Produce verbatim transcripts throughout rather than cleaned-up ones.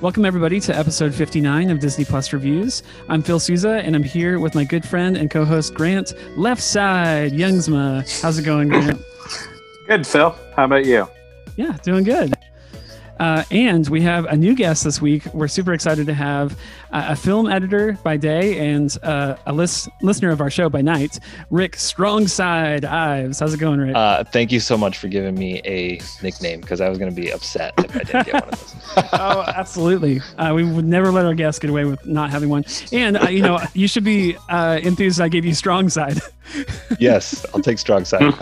Welcome, everybody, to episode fifty-nine of Disney Plus Reviews. I'm Phil Souza, and I'm here with my good friend and co-host, Grant Leftside Youngsma. How's it going, Grant? Good, Phil. How about you? Yeah, doing good. Uh, and we have a new guest this week. We're super excited to have uh, a film editor by day and uh, a list- listener of our show by night, Rick Strongside Ives. How's it going, Rick? Uh, thank you so much for giving me a nickname, because I was going to be upset if I didn't get one of those. Oh, absolutely. Uh, we would never let our guests get away with not having one. And, uh, you know, you should be uh, enthused I gave you Strongside. Yes, I'll take Strongside.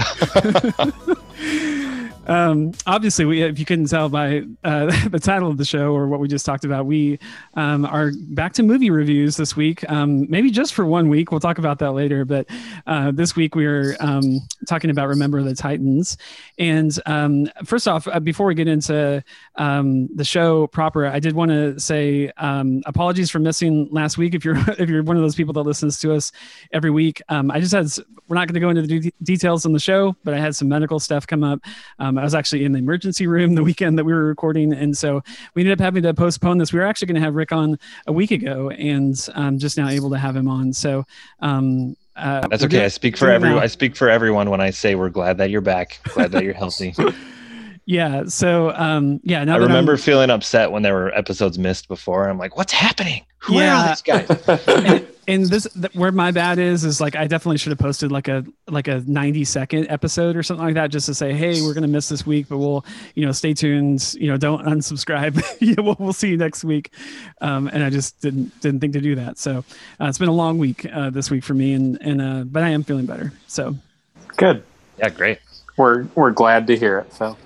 Um, obviously, we, if you couldn't tell by uh, the title of the show or what we just talked about, we um, are back to movie reviews this week, um, maybe just for one week. We'll talk about that later. But uh, this week we are um, talking about Remember the Titans. And um, first off, uh, before we get into um, the show proper, I did want to say um, apologies for missing last week. If you're if you're one of those people that listens to us every week, um, I just had, we're not going to go into the de- details on the show, but I had some medical stuff come up. Um, I was actually in the emergency room the weekend that we were recording, and so we ended up having to postpone this. We were actually going to have Rick on a week ago, and I'm just now able to have him on. So um, uh, that's okay. I speak for every. I speak for everyone when I say we're glad that you're back, glad that you're healthy. Yeah. So um, yeah. Now I remember I'm, feeling upset when there were episodes missed before. I'm like, what's happening? Who yeah. are these guys? and, and this, th- where my bad is, is like I definitely should have posted like a like a ninety second episode or something like that, just to say, hey, we're gonna miss this week, but we'll, you know, stay tuned. You know, don't unsubscribe. yeah, we'll, we'll see you next week. Um, and I just didn't didn't think to do that. So uh, it's been a long week uh, this week for me, and and uh, but I am feeling better. So good. Yeah. Great. We're we're glad to hear it, Phil.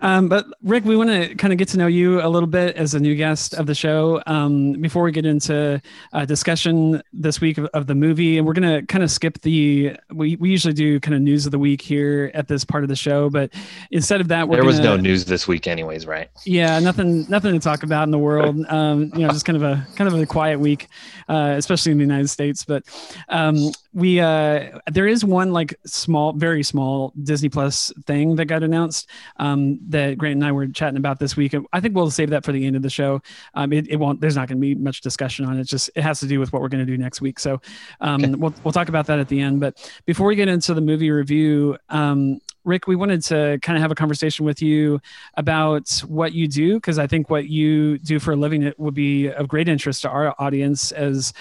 um, but Rick, we want to kind of get to know you a little bit as a new guest of the show um, before we get into a discussion this week of, of the movie. And we're going to kind of skip the we, – we usually do kind of news of the week here at this part of the show. But instead of that, we're There was gonna, no news this week anyways, right? Yeah, nothing nothing to talk about in the world. Um, you know, just kind of a kind of a quiet week, uh, especially in the United States. But um, – We uh, there is one like small, very small Disney Plus thing that got announced um, that Grant and I were chatting about this week. I think we'll save that for the end of the show. Um, it, it won't. There's not going to be much discussion on it. It's just it has to do with what we're going to do next week. So um, okay. we'll we'll talk about that at the end. But before we get into the movie review. Um, Rick, we wanted to kind of have a conversation with you about what you do, because I think what you do for a living it would be of great interest to our audience as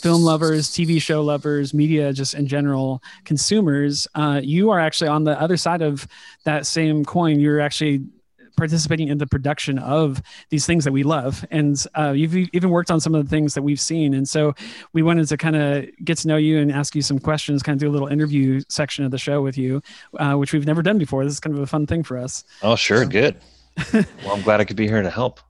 film lovers, T V show lovers, media, just in general, consumers. Uh, you are actually on the other side of that same coin. You're actually participating in the production of these things that we love. And uh, you've even worked on some of the things that we've seen. And so we wanted to kind of get to know you and ask you some questions, kind of do a little interview section of the show with you, uh, which we've never done before. This is kind of a fun thing for us. Oh, sure. So. Good. Well, I'm glad I could be here to help.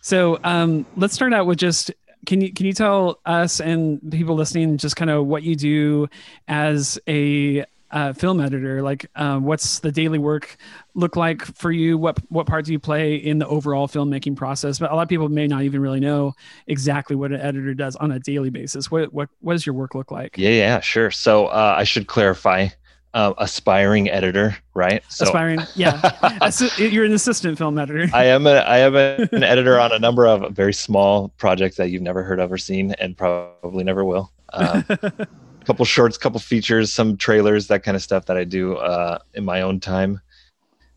So um, let's start out with just, Can you can you tell us and people listening just kind of what you do as a uh, film editor? Like, uh, what's the daily work look like for you? What what part do you play in the overall filmmaking process? But a lot of people may not even really know exactly what an editor does on a daily basis. What what what does your work look like? Yeah, yeah, sure. So uh, I should clarify. Uh, aspiring editor, right? So, aspiring, yeah. Assi- you're an assistant film editor. I am a, I am a, an editor on a number of very small projects that you've never heard of or seen, and probably never will. Um, a couple shorts, couple features, some trailers, that kind of stuff that I do uh, in my own time.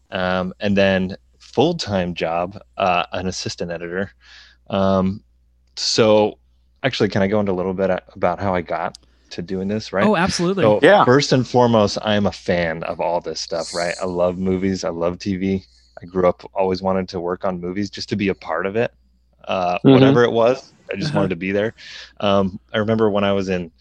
Um, and then full-time job, uh, an assistant editor. Um, So actually, can I go into a little bit about how I got to doing this, right? Oh, absolutely. So yeah. First and foremost, I'm a fan of all this stuff, right? I love movies. I love T V. I grew up, always wanted to work on movies just to be a part of it. Uh, mm-hmm. Whatever it was, I just uh-huh. wanted to be there. Um, I remember when I was in,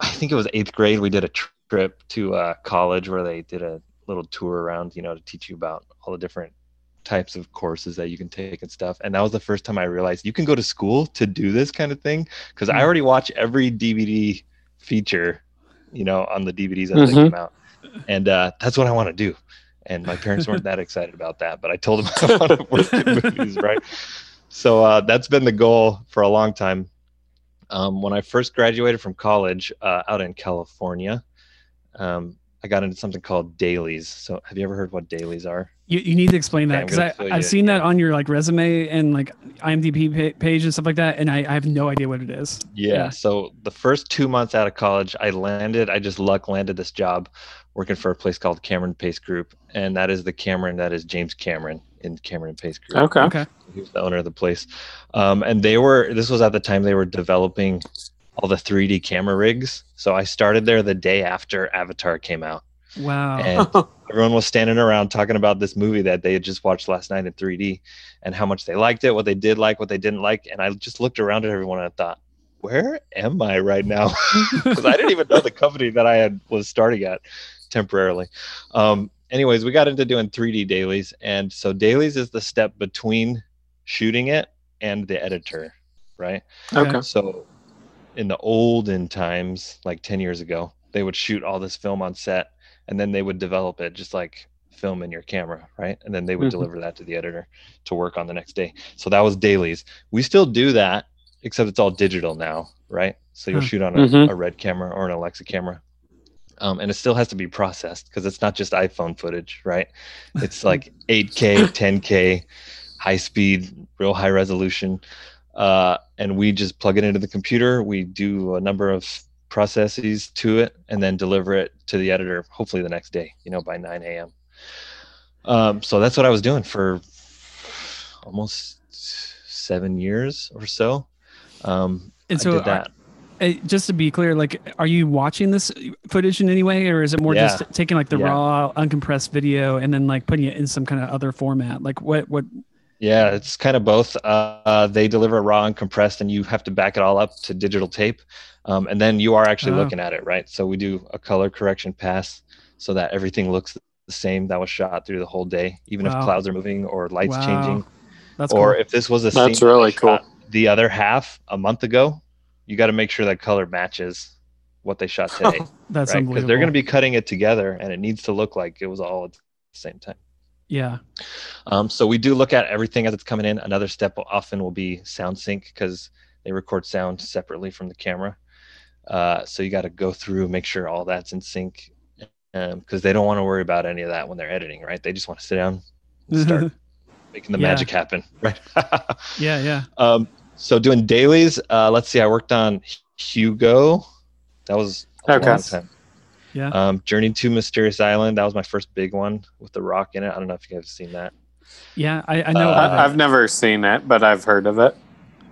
I think it was eighth grade, we did a trip to uh, college where they did a little tour around, you know, to teach you about all the different types of courses that you can take and stuff. And that was the first time I realized you can go to school to do this kind of thing, because mm-hmm. I already watch every D V D feature, you know, on the D V Ds that mm-hmm. came out. And uh, that's what I want to do. And my parents weren't that excited about that, but I told them I want to work in movies, right? So uh, that's been the goal for a long time. Um, when I first graduated from college uh, out in California, um, I got into something called dailies. So have you ever heard what dailies are? You, you need to explain that, because okay, I've seen that on your like resume and like IMDb page and stuff like that, and I, I have no idea what it is. Yeah, yeah. So the first two months out of college, I landed, I just luck landed this job working for a place called Cameron Pace Group. And that is the Cameron, that is James Cameron in Cameron Pace Group. Okay. Okay. He was the owner of the place. Um, and they were, this was at the time they were developing all the three D camera rigs. So I started there the day after Avatar came out. Wow. And everyone was standing around talking about this movie that they had just watched last night in three D and how much they liked it, what they did like, what they didn't like. And I just looked around at everyone and I thought, where am I right now? Because I didn't even know the company that I had was starting at temporarily. Um, anyways, we got into doing three D dailies. And so dailies is the step between shooting it and the editor, right? Okay. So in the olden times, like ten years ago, they would shoot all this film on set and then they would develop it just like film in your camera, right? And then they would mm-hmm. deliver that to the editor to work on the next day. So that was dailies. We still do that, except it's all digital now, right? So you'll shoot on a, mm-hmm. a Red camera or an Alexa camera. Um, and it still has to be processed because it's not just iPhone footage, right? It's like eight K, ten K, high speed, real high resolution. Uh, and we just plug it into the computer. We do a number of processes to it and then deliver it to the editor, hopefully the next day, you know, by nine a.m. Um, so that's what I was doing for almost seven years or so. Um, and so I did that. Are- Just to be clear, like, are you watching this footage in any way, or is it more yeah. just taking like the yeah. raw, uncompressed video and then like putting it in some kind of other format? Like, what? What? Yeah, it's kind of both. Uh, they deliver raw and compressed, and you have to back it all up to digital tape, um, and then you are actually oh. looking at it, right? So we do a color correction pass so that everything looks the same that was shot through the whole day, even wow. if clouds are moving or lights wow. changing, that's or cool. if this was a scene that's really that cool. the other half a month ago. You got to make sure that color matches what they shot today. That's right? Because they're going to be cutting it together and it needs to look like it was all at the same time. Yeah. Um, so we do look at everything as it's coming in. Another step often will be sound sync because they record sound separately from the camera. Uh, so you got to go through, make sure all that's in sync because um, they don't want to worry about any of that when they're editing, right? They just want to sit down and start making the yeah. magic happen, right? yeah, yeah. Um, So doing dailies, uh, let's see, I worked on Hugo. That was a okay. long time. Yeah. Um, Journey to Mysterious Island. That was my first big one with The Rock in it. I don't know if you guys have seen that. Yeah, I, I know. Uh, I've never seen it, but I've heard of it.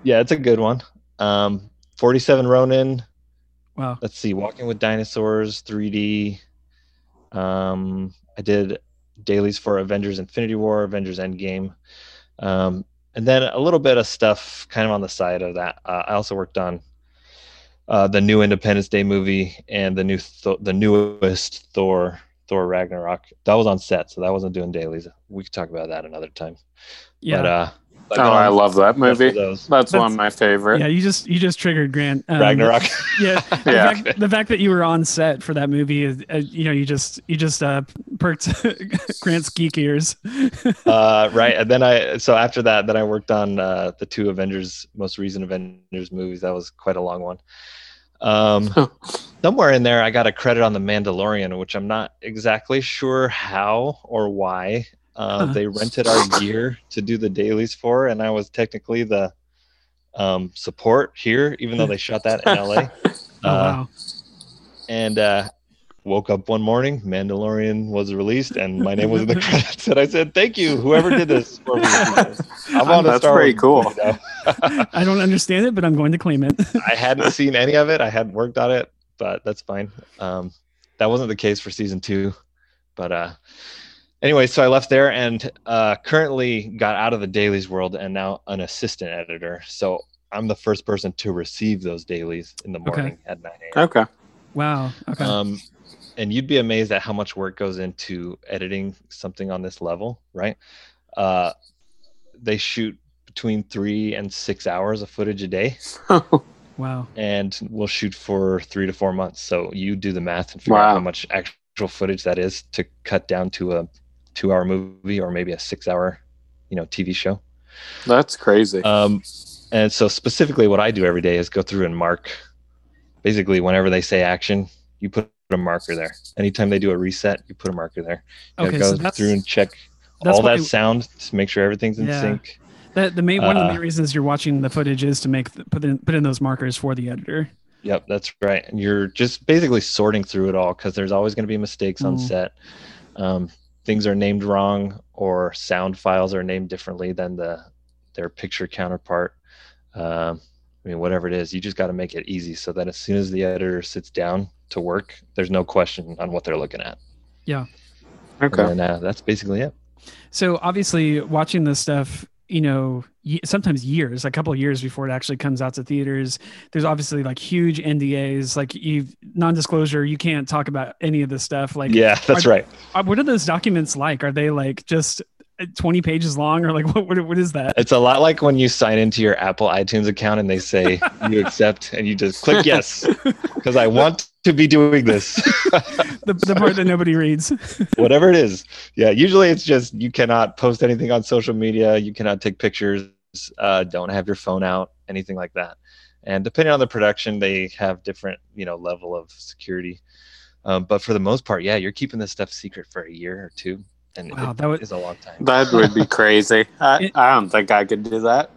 Yeah, it's a good one. Um, forty-seven Ronin. Wow. Let's see, Walking with Dinosaurs, three D. Um, I did dailies for Avengers Infinity War, Avengers Endgame. Um, And then a little bit of stuff kind of on the side of that. Uh, I also worked on uh, the new Independence Day movie and the new Th- the newest Thor, Thor Ragnarok. That was on set, so that wasn't doing dailies. We could talk about that another time. Yeah. But, uh, like, oh, I love that movie. That's, That's one of my favorite. Yeah, you just you just triggered Grant. Um, Ragnarok. Yeah. The, yeah. Fact, the fact that you were on set for that movie is, uh, you know, you just you just uh, perked Grant's geek ears. uh, right, and then I so after that, then I worked on uh, the two Avengers, most recent Avengers movies. That was quite a long one. Um, somewhere in there, I got a credit on the Mandalorian, which I'm not exactly sure how or why. Uh, they rented our gear to do the dailies for, and I was technically the um, support here, even though they shot that in L A. Uh, oh, wow. And uh, woke up one morning, Mandalorian was released, and my name was in the credits, and I said, thank you, whoever did this for me. I'm on That's Star pretty Wars cool. Movie, I don't understand it, but I'm going to claim it. I hadn't seen any of it. I hadn't worked on it, but that's fine. Um, that wasn't the case for season two. But uh, anyway, so I left there and uh, currently got out of the dailies world and now an assistant editor. So I'm the first person to receive those dailies in the morning okay. at nine a.m. Okay. Wow. Okay. Um, and you'd be amazed at how much work goes into editing something on this level, right? Uh, they shoot between three and six hours of footage a day. Oh. Wow. And we'll shoot for three to four months. So you do the math and figure wow. out how much actual footage that is to cut down to a two-hour movie or maybe a six-hour, you know, T V show. That's crazy. Um, and so specifically what I do every day is go through and mark. Basically, whenever they say action, you put a marker there. Anytime they do a reset, you put a marker there. You okay, know, go so through and check all that I, sound to make sure everything's in yeah. sync. That the main one uh, of the main reasons you're watching the footage is to make the, put in put in those markers for the editor. Yep, that's right. And you're just basically sorting through it all because there's always going to be mistakes mm. on set. Um, things are named wrong, or sound files are named differently than the their picture counterpart. Um, I mean, whatever it is, you just got to make it easy so that as soon as the editor sits down to work, there's no question on what they're looking at. Yeah. Okay. And then, uh, that's basically it. So obviously watching this stuff, you know, sometimes years, a couple of years before it actually comes out to theaters, there's obviously like huge N D As, like you've non-disclosure, you can't talk about any of this stuff. Like, yeah, that's are, right. Are, what are those documents like? Are they like just twenty pages long, or like what, what what is that? It's a lot like when you sign into your Apple iTunes account and they say you accept and you just click yes because I want to be doing this. the, the part that nobody reads. Whatever it is. Yeah, usually it's just you cannot post anything on social media, you cannot take pictures, uh, don't have your phone out, anything like that. And depending on the production, they have different, you know, level of security. Um, but for the most part, yeah, you're keeping this stuff secret for a year or two. And wow, it that would, is a long time. That would be crazy. I, it, I don't think I could do that.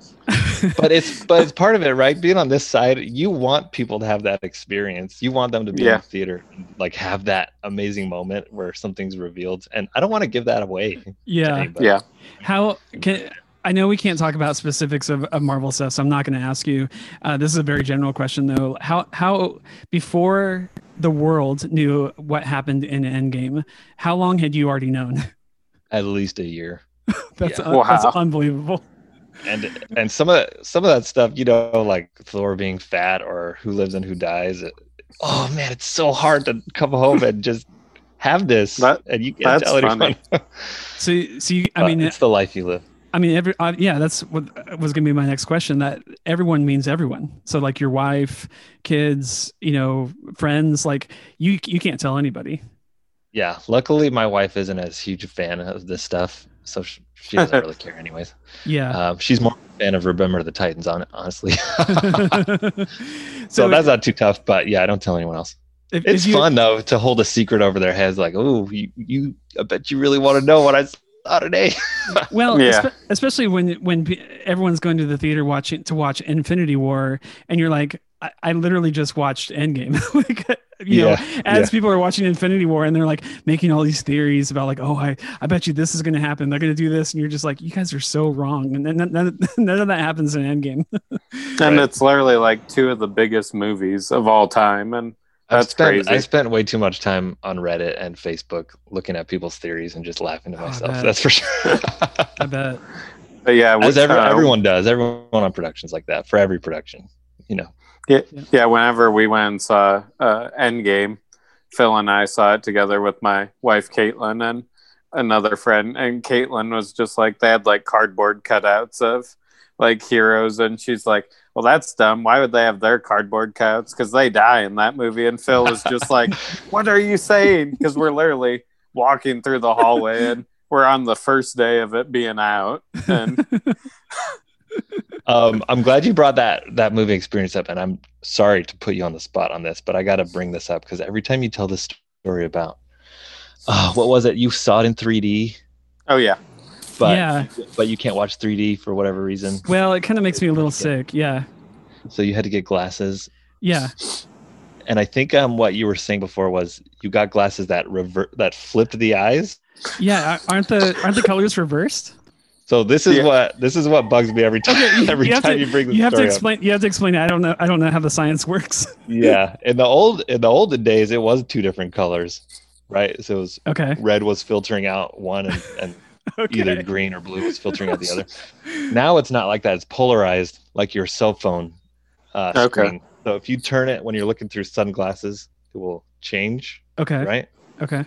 But it's but it's part of it, right? Being on this side, you want people to have that experience. You want them to be yeah. in the theater, and, like, have that amazing moment where something's revealed. And I don't want to give that away. Yeah, yeah. How can I know we can't talk about specifics of, of Marvel stuff, so I'm not going to ask you. Uh, this is a very general question, though. How how before the world knew what happened in Endgame, how long had you already known? At least a year. That's, yeah. un- wow. That's unbelievable. And and some of that, some of that stuff, you know, like Thor being fat or who lives and who dies. It, oh man, it's so hard to come home and just have this, that, and you can't tell anyone. so, so you, I mean, it's the life you live. I mean, every uh, yeah, that's what was going to be my next question. That everyone means everyone. So like your wife, kids, you know, friends. Like you, you can't tell anybody. Yeah, luckily my wife isn't as huge a fan of this stuff, so she, she doesn't really care anyways. Yeah. Um, she's more a fan of Remember the Titans, on honestly. so, so that's not too tough, but yeah, I don't tell anyone else. If, it's if you, fun, though, to hold a secret over their heads, like, oh, you, you, I bet you really want to know what I saw today. Well, yeah. espe- especially when, when everyone's going to the theater watching to watch Infinity War, and you're like, I, I literally just watched Endgame. like, You yeah, know, as yeah. people are watching Infinity War and they're like making all these theories about like, oh, I, I bet you this is going to happen. They're going to do this. And you're just like, you guys are so wrong. And then none, none of that happens in Endgame. and right. It's literally like two of the biggest movies of all time. And that's spent, crazy. I spent way too much time on Reddit and Facebook looking at people's theories and just laughing to myself. That's for sure. I bet. But yeah, as every, uh, everyone does. Everyone on productions like that for every production, you know. Yeah, yeah. Whenever we went and saw uh, Endgame, Phil and I saw it together with my wife, Caitlin, and another friend. And Caitlin was just like, they had like cardboard cutouts of like heroes. And she's like, well, that's dumb. Why would they have their cardboard cutouts? Because they die in that movie. And Phil was just like, what are you saying? Because we're literally walking through the hallway and we're on the first day of it being out. And. Um, I'm glad you brought that that movie experience up, and I'm sorry to put you on the spot on this, but I got to bring this up because every time you tell this story about uh, what was it? You saw it in three D. Oh yeah, but yeah. but you can't watch three D for whatever reason. Well, it kind of makes me a little sick. Yeah. So you had to get glasses. Yeah. And I think um, what you were saying before was you got glasses that rever- that flipped the eyes. Yeah, aren't the aren't the colors reversed? So this is yeah. what this is what bugs me every time. Okay, you, every you time to, you bring this you have story to explain. Up. You have to explain it. I don't know. I don't know how the science works. Yeah, in the old in the olden days, it was two different colors, right? So it was okay. Red was filtering out one, and, and okay. either green or blue was filtering out the other. Now it's not like that. It's polarized, like your cell phone uh, okay. screen. So if you turn it when you're looking through sunglasses, it will change. Okay. Right? Okay.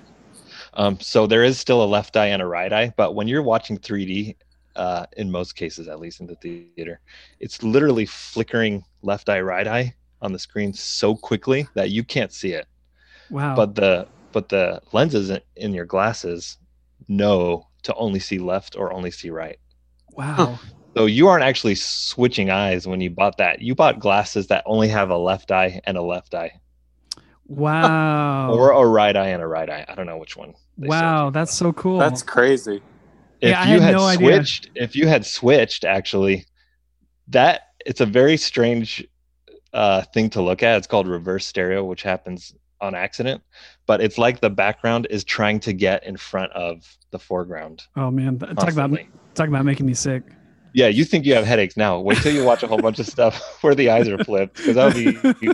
Um, so there is still a left eye and a right eye, but when you're watching three D, uh, in most cases, at least in the theater, it's literally flickering left eye, right eye on the screen so quickly that you can't see it. Wow. But the but the lenses in your glasses know to only see left or only see right. Wow. Huh. So you aren't actually switching eyes when you bought that. You bought glasses that only have a left eye and a left eye. Wow. Or a right eye and a right eye. I don't know which one. Wow, that's so cool. That's crazy. If yeah, I you had, had no switched, idea. If you had switched, actually, that it's a very strange uh, thing to look at. It's called reverse stereo, which happens on accident, but it's like the background is trying to get in front of the foreground. Oh man, talk about talk about making me sick. Yeah, you think you have headaches now. Wait till you watch a whole bunch of stuff where the eyes are flipped. Because that would be,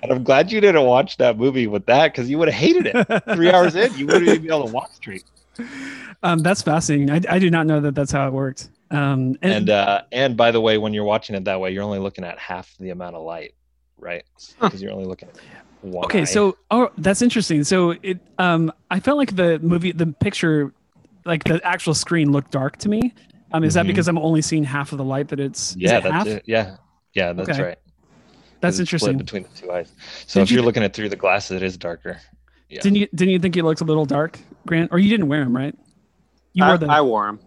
and I'm glad you didn't watch that movie with that, because you would have hated it. Three hours in, you wouldn't even be able to walk straight. Um, that's fascinating. I, I do not know that that's how it worked. Um, and and, uh, and by the way, when you're watching it that way, you're only looking at half the amount of light, right? Because huh. you're only looking at one Okay, eye. so oh, that's interesting. So it, um, I felt like the movie, the picture, like the actual screen looked dark to me. Um, is mm-hmm. that because I'm only seeing half of the light that it's? Yeah, it that's half? It. Yeah, yeah, that's okay. right. That's interesting. Split between the two eyes. So Did if you, you're looking at through the glasses, it is darker. Yeah. Didn't you? Didn't you think it looked a little dark, Grant? Or you didn't wear them, right? You I, wore them. I wore them.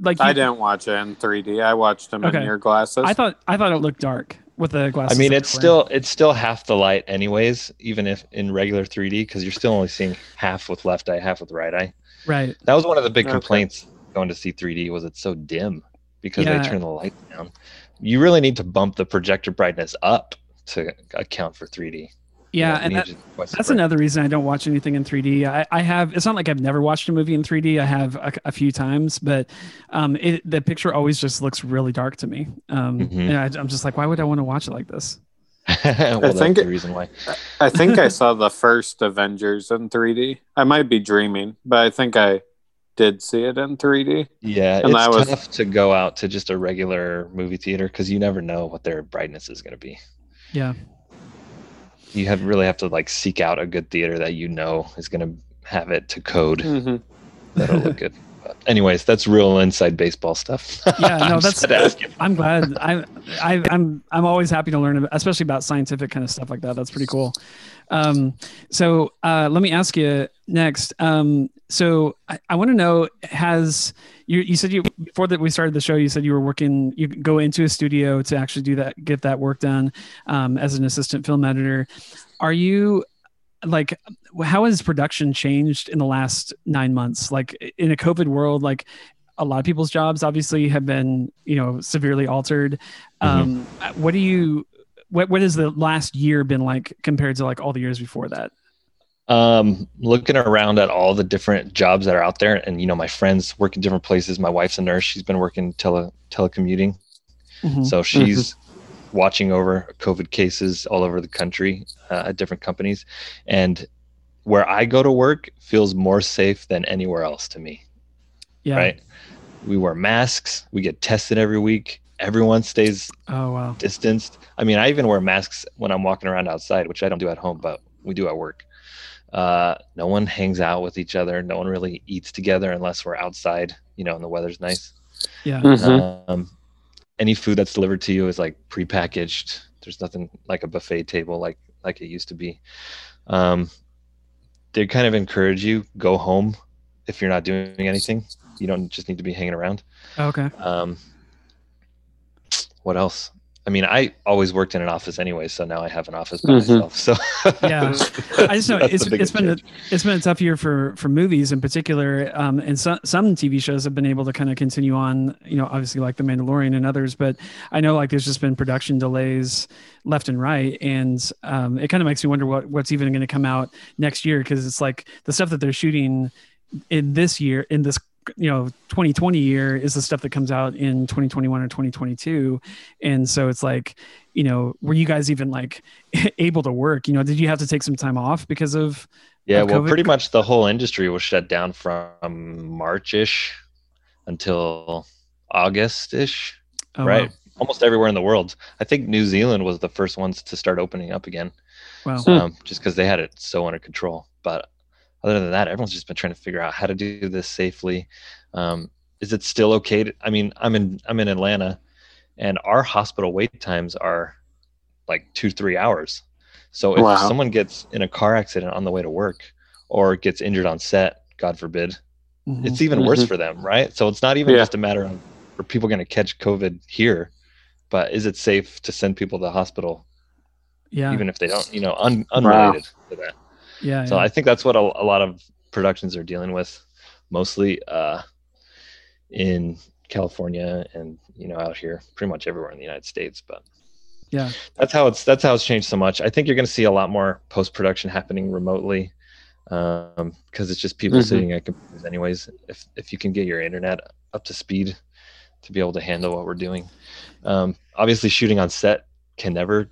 Like you, I didn't watch it in three D. I watched them okay. in your glasses. I thought I thought it looked dark with the glasses. I mean, it's still it's still half the light, anyways. Even if in regular three D, because you're still only seeing half with left eye, half with right eye. Right. That was one of the big okay. complaints. Going to see three D was it's so dim because yeah. they turn the lights down. You really need to bump the projector brightness up to account for three D. Yeah, you know, and that, that's another reason I don't watch anything in three D. I, I have it's not like I've never watched a movie in three D. I have a, a few times, but um, it, the picture always just looks really dark to me. Um, mm-hmm. And I, I'm just like, why would I want to watch it like this? well, I think that's the reason why. I think I saw the first Avengers in three D. I might be dreaming, but I think I. did see it in three D. Yeah, and it's I was, tough to go out to just a regular movie theater because you never know what their brightness is going to be. Yeah. You have really have to like seek out a good theater that you know is going to have it to code. Mm-hmm. That'll look good. But anyways, that's real inside baseball stuff. Yeah, no, that's. I'm glad. I, I, I'm I'm always happy to learn, especially about scientific kind of stuff like that. That's pretty cool. Um, so uh, let me ask you next. Um, so I, I want to know: has you you said you before that we started the show? You said you were working. You go into a studio to actually do that, get that work done um, as an assistant film editor. Are you? Like, how has production changed in the last nine months? Like in a COVID world, like a lot of people's jobs obviously have been, you know, severely altered. Um, mm-hmm. What do you, what, what has the last year been like compared to like all the years before that? Um, looking around at all the different jobs that are out there and, you know, my friends work in different places. My wife's a nurse. She's been working tele telecommuting. Mm-hmm. So she's, mm-hmm. watching over COVID cases all over the country uh, at different companies. And where I go to work feels more safe than anywhere else to me. Yeah. Right. We wear masks. We get tested every week. Everyone stays oh, wow. distanced. I mean, I even wear masks when I'm walking around outside, which I don't do at home, but we do at work. Uh, no one hangs out with each other. No one really eats together unless we're outside, you know, and the weather's nice. Yeah. Mm-hmm. Um, Any food that's delivered to you is like prepackaged. There's nothing like a buffet table like like it used to be. Um, they kind of encourage you go home if you're not doing anything. You don't just need to be hanging around. Okay. Um, what else? I mean, I always worked in an office anyway, so now I have an office by mm-hmm. myself. So yeah, I just know it's it's been a, it's been a tough year for for movies in particular, um, and some some T V shows have been able to kind of continue on. You know, obviously like The Mandalorian and others, but I know like there's just been production delays left and right, and um, it kind of makes me wonder what what's even going to come out next year, because it's like the stuff that they're shooting in this year in this. you know, twenty twenty year is the stuff that comes out in twenty twenty-one or twenty twenty-two. And so it's like, you know, were you guys even like able to work? You know, did you have to take some time off because of Yeah, of well, COVID? Pretty much the whole industry was shut down from March-ish until August-ish, oh, right? Wow. Almost everywhere in the world. I think New Zealand was the first ones to start opening up again. Wow. Um, just because they had it so under control. But other than that, everyone's just been trying to figure out how to do this safely. Um, is it still okay to, I mean, I'm in I'm in Atlanta, and our hospital wait times are like two, three hours. So if wow. someone gets in a car accident on the way to work or gets injured on set, God forbid, mm-hmm. it's even mm-hmm. worse for them, right? So it's not even yeah. just a matter of are people going to catch COVID here, but is it safe to send people to the hospital? Yeah. Even if they don't, you know, un- unrelated wow. to that. Yeah. So yeah. I think that's what a, a lot of productions are dealing with, mostly uh, in California and you know out here, pretty much everywhere in the United States. But yeah, that's how it's that's how it's changed so much. I think you're going to see a lot more post production happening remotely, because um, it's just people mm-hmm. sitting at computers anyways. If if you can get your internet up to speed to be able to handle what we're doing, um, obviously shooting on set can never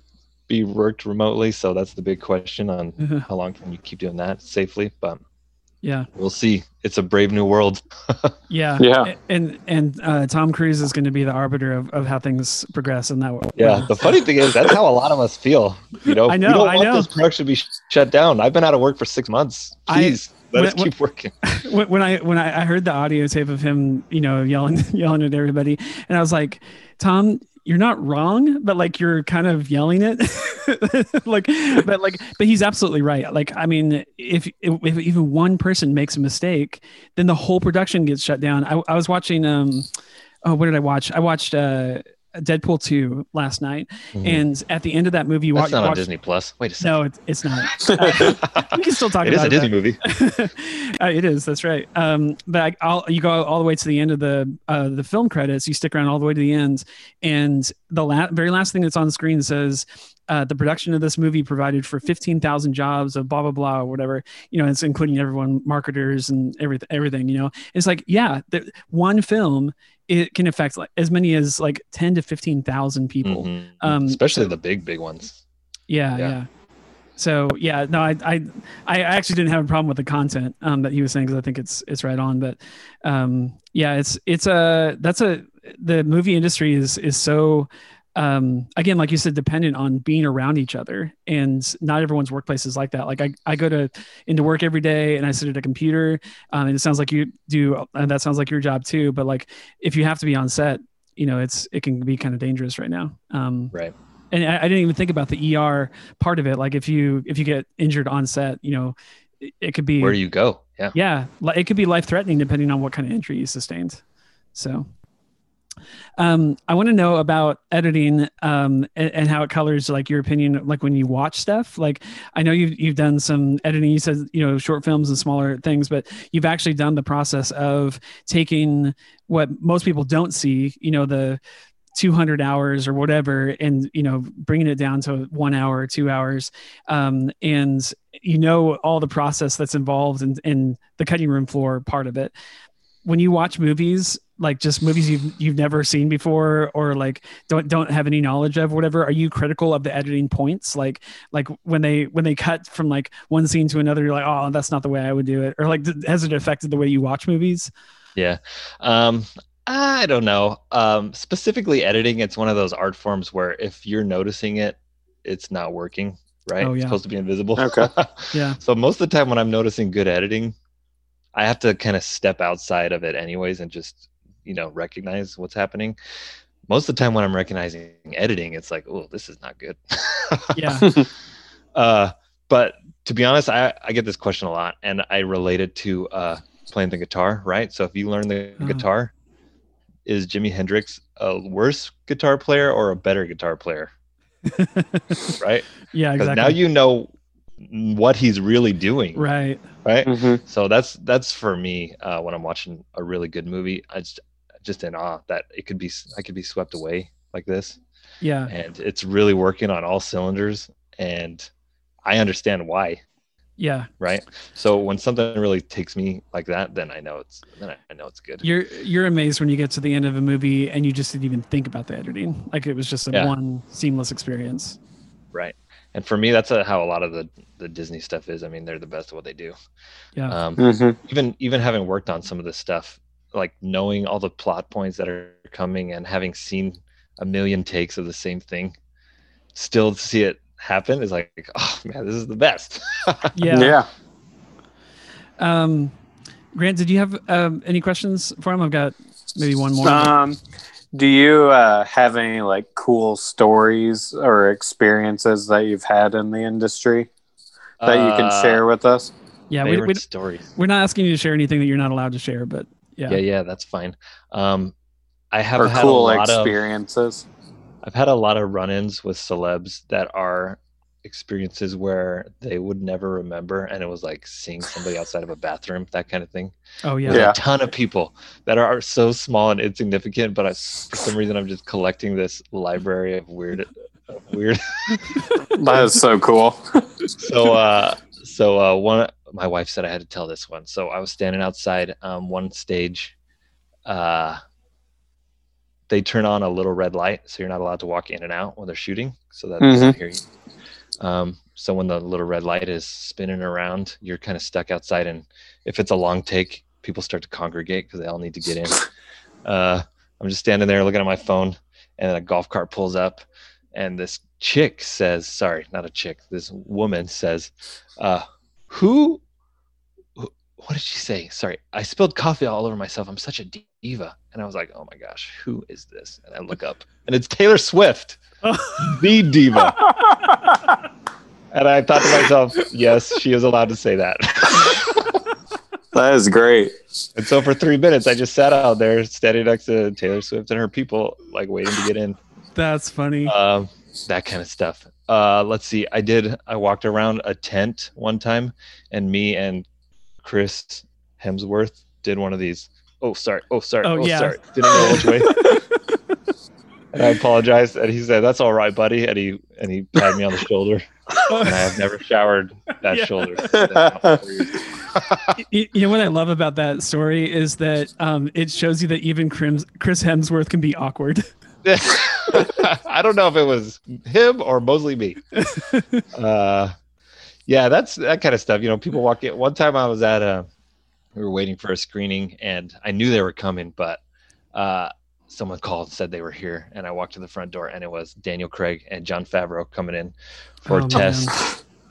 be worked remotely, so that's the big question on mm-hmm. how long can you keep doing that safely. But yeah, we'll see. It's a brave new world. yeah yeah and and uh Tom Cruise is going to be the arbiter of, of how things progress in that world. Yeah, yeah. The funny thing is that's how a lot of us feel, you know. I know, we don't I want know. This production to be shut down. I've been out of work for six months. Please I, Let when, us keep working. When, when I when I heard the audio tape of him, you know, yelling yelling at everybody, and I was like, Tom, you're not wrong, but like you're kind of yelling it. like, but like, but he's absolutely right. Like, I mean, if if even one person makes a mistake, then the whole production gets shut down. I, I was watching, um, oh, what did I watch? I watched uh, Deadpool two last night, mm-hmm. and at the end of that movie, you watched. That's not watch, on Disney Plus. Wait a second. No, it, it's not. uh, we can still talk it about it. It is a Disney that. movie. uh, it is. That's right. Um, but I, I'll, you go all the way to the end of the uh, the film credits. You stick around all the way to the end, and the la- very last thing that's on the screen says, uh, "The production of this movie provided for fifteen thousand jobs of blah blah blah or whatever." You know, it's including everyone, marketers and everything. Everything. You know, it's like yeah, the, one film. It can affect like as many as like ten to fifteen thousand people, mm-hmm. um, especially so, the big, big ones. Yeah, yeah. yeah. So yeah, no, I, I, I actually didn't have a problem with the content um, that he was saying, because I think it's it's right on. But um, yeah, it's it's a that's a the movie industry is is so. Um, again, like you said, dependent on being around each other, and not everyone's workplace is like that. Like I, I go to into work every day and I sit at a computer, um, and it sounds like you do, and that sounds like your job too. But like, if you have to be on set, you know, it's, it can be kind of dangerous right now. Um, right. And I, I didn't even think about the E R part of it. Like if you, if you get injured on set, you know, it, it could be, where do you go? Yeah. Yeah. It could be life threatening depending on what kind of injury you sustained. So Um, I want to know about editing um, and, and how it colors like your opinion, like when you watch stuff. Like I know you've you've done some editing. You said you know short films and smaller things, but you've actually done the process of taking what most people don't see, you know, the two hundred hours or whatever, and you know bringing it down to one hour, two hours, um, and you know all the process that's involved in, in the cutting room floor part of it. When you watch movies, like just movies you've you've never seen before, or like don't don't have any knowledge of, whatever, are you critical of the editing points? Like like when they when they cut from like one scene to another, you're like, oh, that's not the way I would do it, or like has it affected the way you watch movies? Yeah, um, I don't know. Um, specifically editing, it's one of those art forms where if you're noticing it, it's not working right. Oh, yeah. It's supposed to be invisible. Okay. yeah. So most of the time when I'm noticing good editing, I have to kind of step outside of it anyways and just, you know, recognize what's happening. Most of the time when I'm recognizing editing, it's like, oh, this is not good. yeah. uh, but to be honest, I, I get this question a lot, and I relate it to uh, playing the guitar, right? So if you learn the uh-huh. guitar, is Jimi Hendrix a worse guitar player or a better guitar player? Right? Yeah, exactly. Now you know what he's really doing. Right. Right. Mm-hmm. So that's that's for me uh, when I'm watching a really good movie. I just just in awe that it could be I could be swept away like this. Yeah. And it's really working on all cylinders, and I understand why. Yeah. Right. So when something really takes me like that, then I know it's then I know it's good. You're you're amazed when you get to the end of a movie and you just didn't even think about the editing. Like it was just a yeah. one seamless experience. Right. And for me, that's a, how a lot of the, the Disney stuff is. I mean, they're the best at what they do. Yeah. Um, mm-hmm. Even even having worked on some of this stuff, like knowing all the plot points that are coming and having seen a million takes of the same thing, still see it happen is like, oh man, this is the best. yeah yeah um Grant, did you have um any questions for him? I've got maybe one more. Um do you uh have any like cool stories or experiences that you've had in the industry that uh, you can share with us? Yeah, we, we, stories. We're not asking you to share anything that you're not allowed to share, but yeah yeah yeah that's fine. um I have or had cool a lot experiences of, I've had a lot of run-ins with celebs that are experiences where they would never remember, and it was like seeing somebody outside of a bathroom, that kind of thing. Oh yeah, yeah. A ton of people that are, are so small and insignificant, but I, for some reason I'm just collecting this library of weird, of weird. That is so cool. So, uh, so uh, one, my wife said I had to tell this one. So I was standing outside um, one stage. Uh, They turn on a little red light, so you're not allowed to walk in and out when they're shooting, so that mm-hmm. doesn't hear you. Um, so when the little red light is spinning around, you're kind of stuck outside, and if it's a long take, people start to congregate because they all need to get in. Uh, I'm just standing there looking at my phone, and then a golf cart pulls up, and this chick says, sorry, not a chick, this woman says, uh, who, who what did she say? Sorry, I spilled coffee all over myself. I'm such a d- Eva. And I was like, oh my gosh, who is this? And I look up, and it's Taylor Swift, the diva. And I thought to myself, yes, she is allowed to say that. That is great. And so for three minutes, I just sat out there standing next to Taylor Swift and her people, like waiting to get in. That's funny. Um, that kind of stuff. Uh, let's see. I did. I walked around a tent one time, and me and Chris Hemsworth did one of these. Oh, sorry. Oh, sorry. Oh, oh yeah. sorry. Didn't know which way. And I apologized. And he said, that's all right, buddy. And he and he patted me on the shoulder. And I have never showered that yeah. shoulder. you, you know what I love about that story is that um, it shows you that even Chris Hemsworth can be awkward. I don't know if it was him or mostly me. Uh, yeah, that's that kind of stuff. You know, people walk in. One time I was at a We were waiting for a screening, and I knew they were coming, but uh, someone called and said they were here, and I walked to the front door, and it was Daniel Craig and Jon Favreau coming in for oh, a test.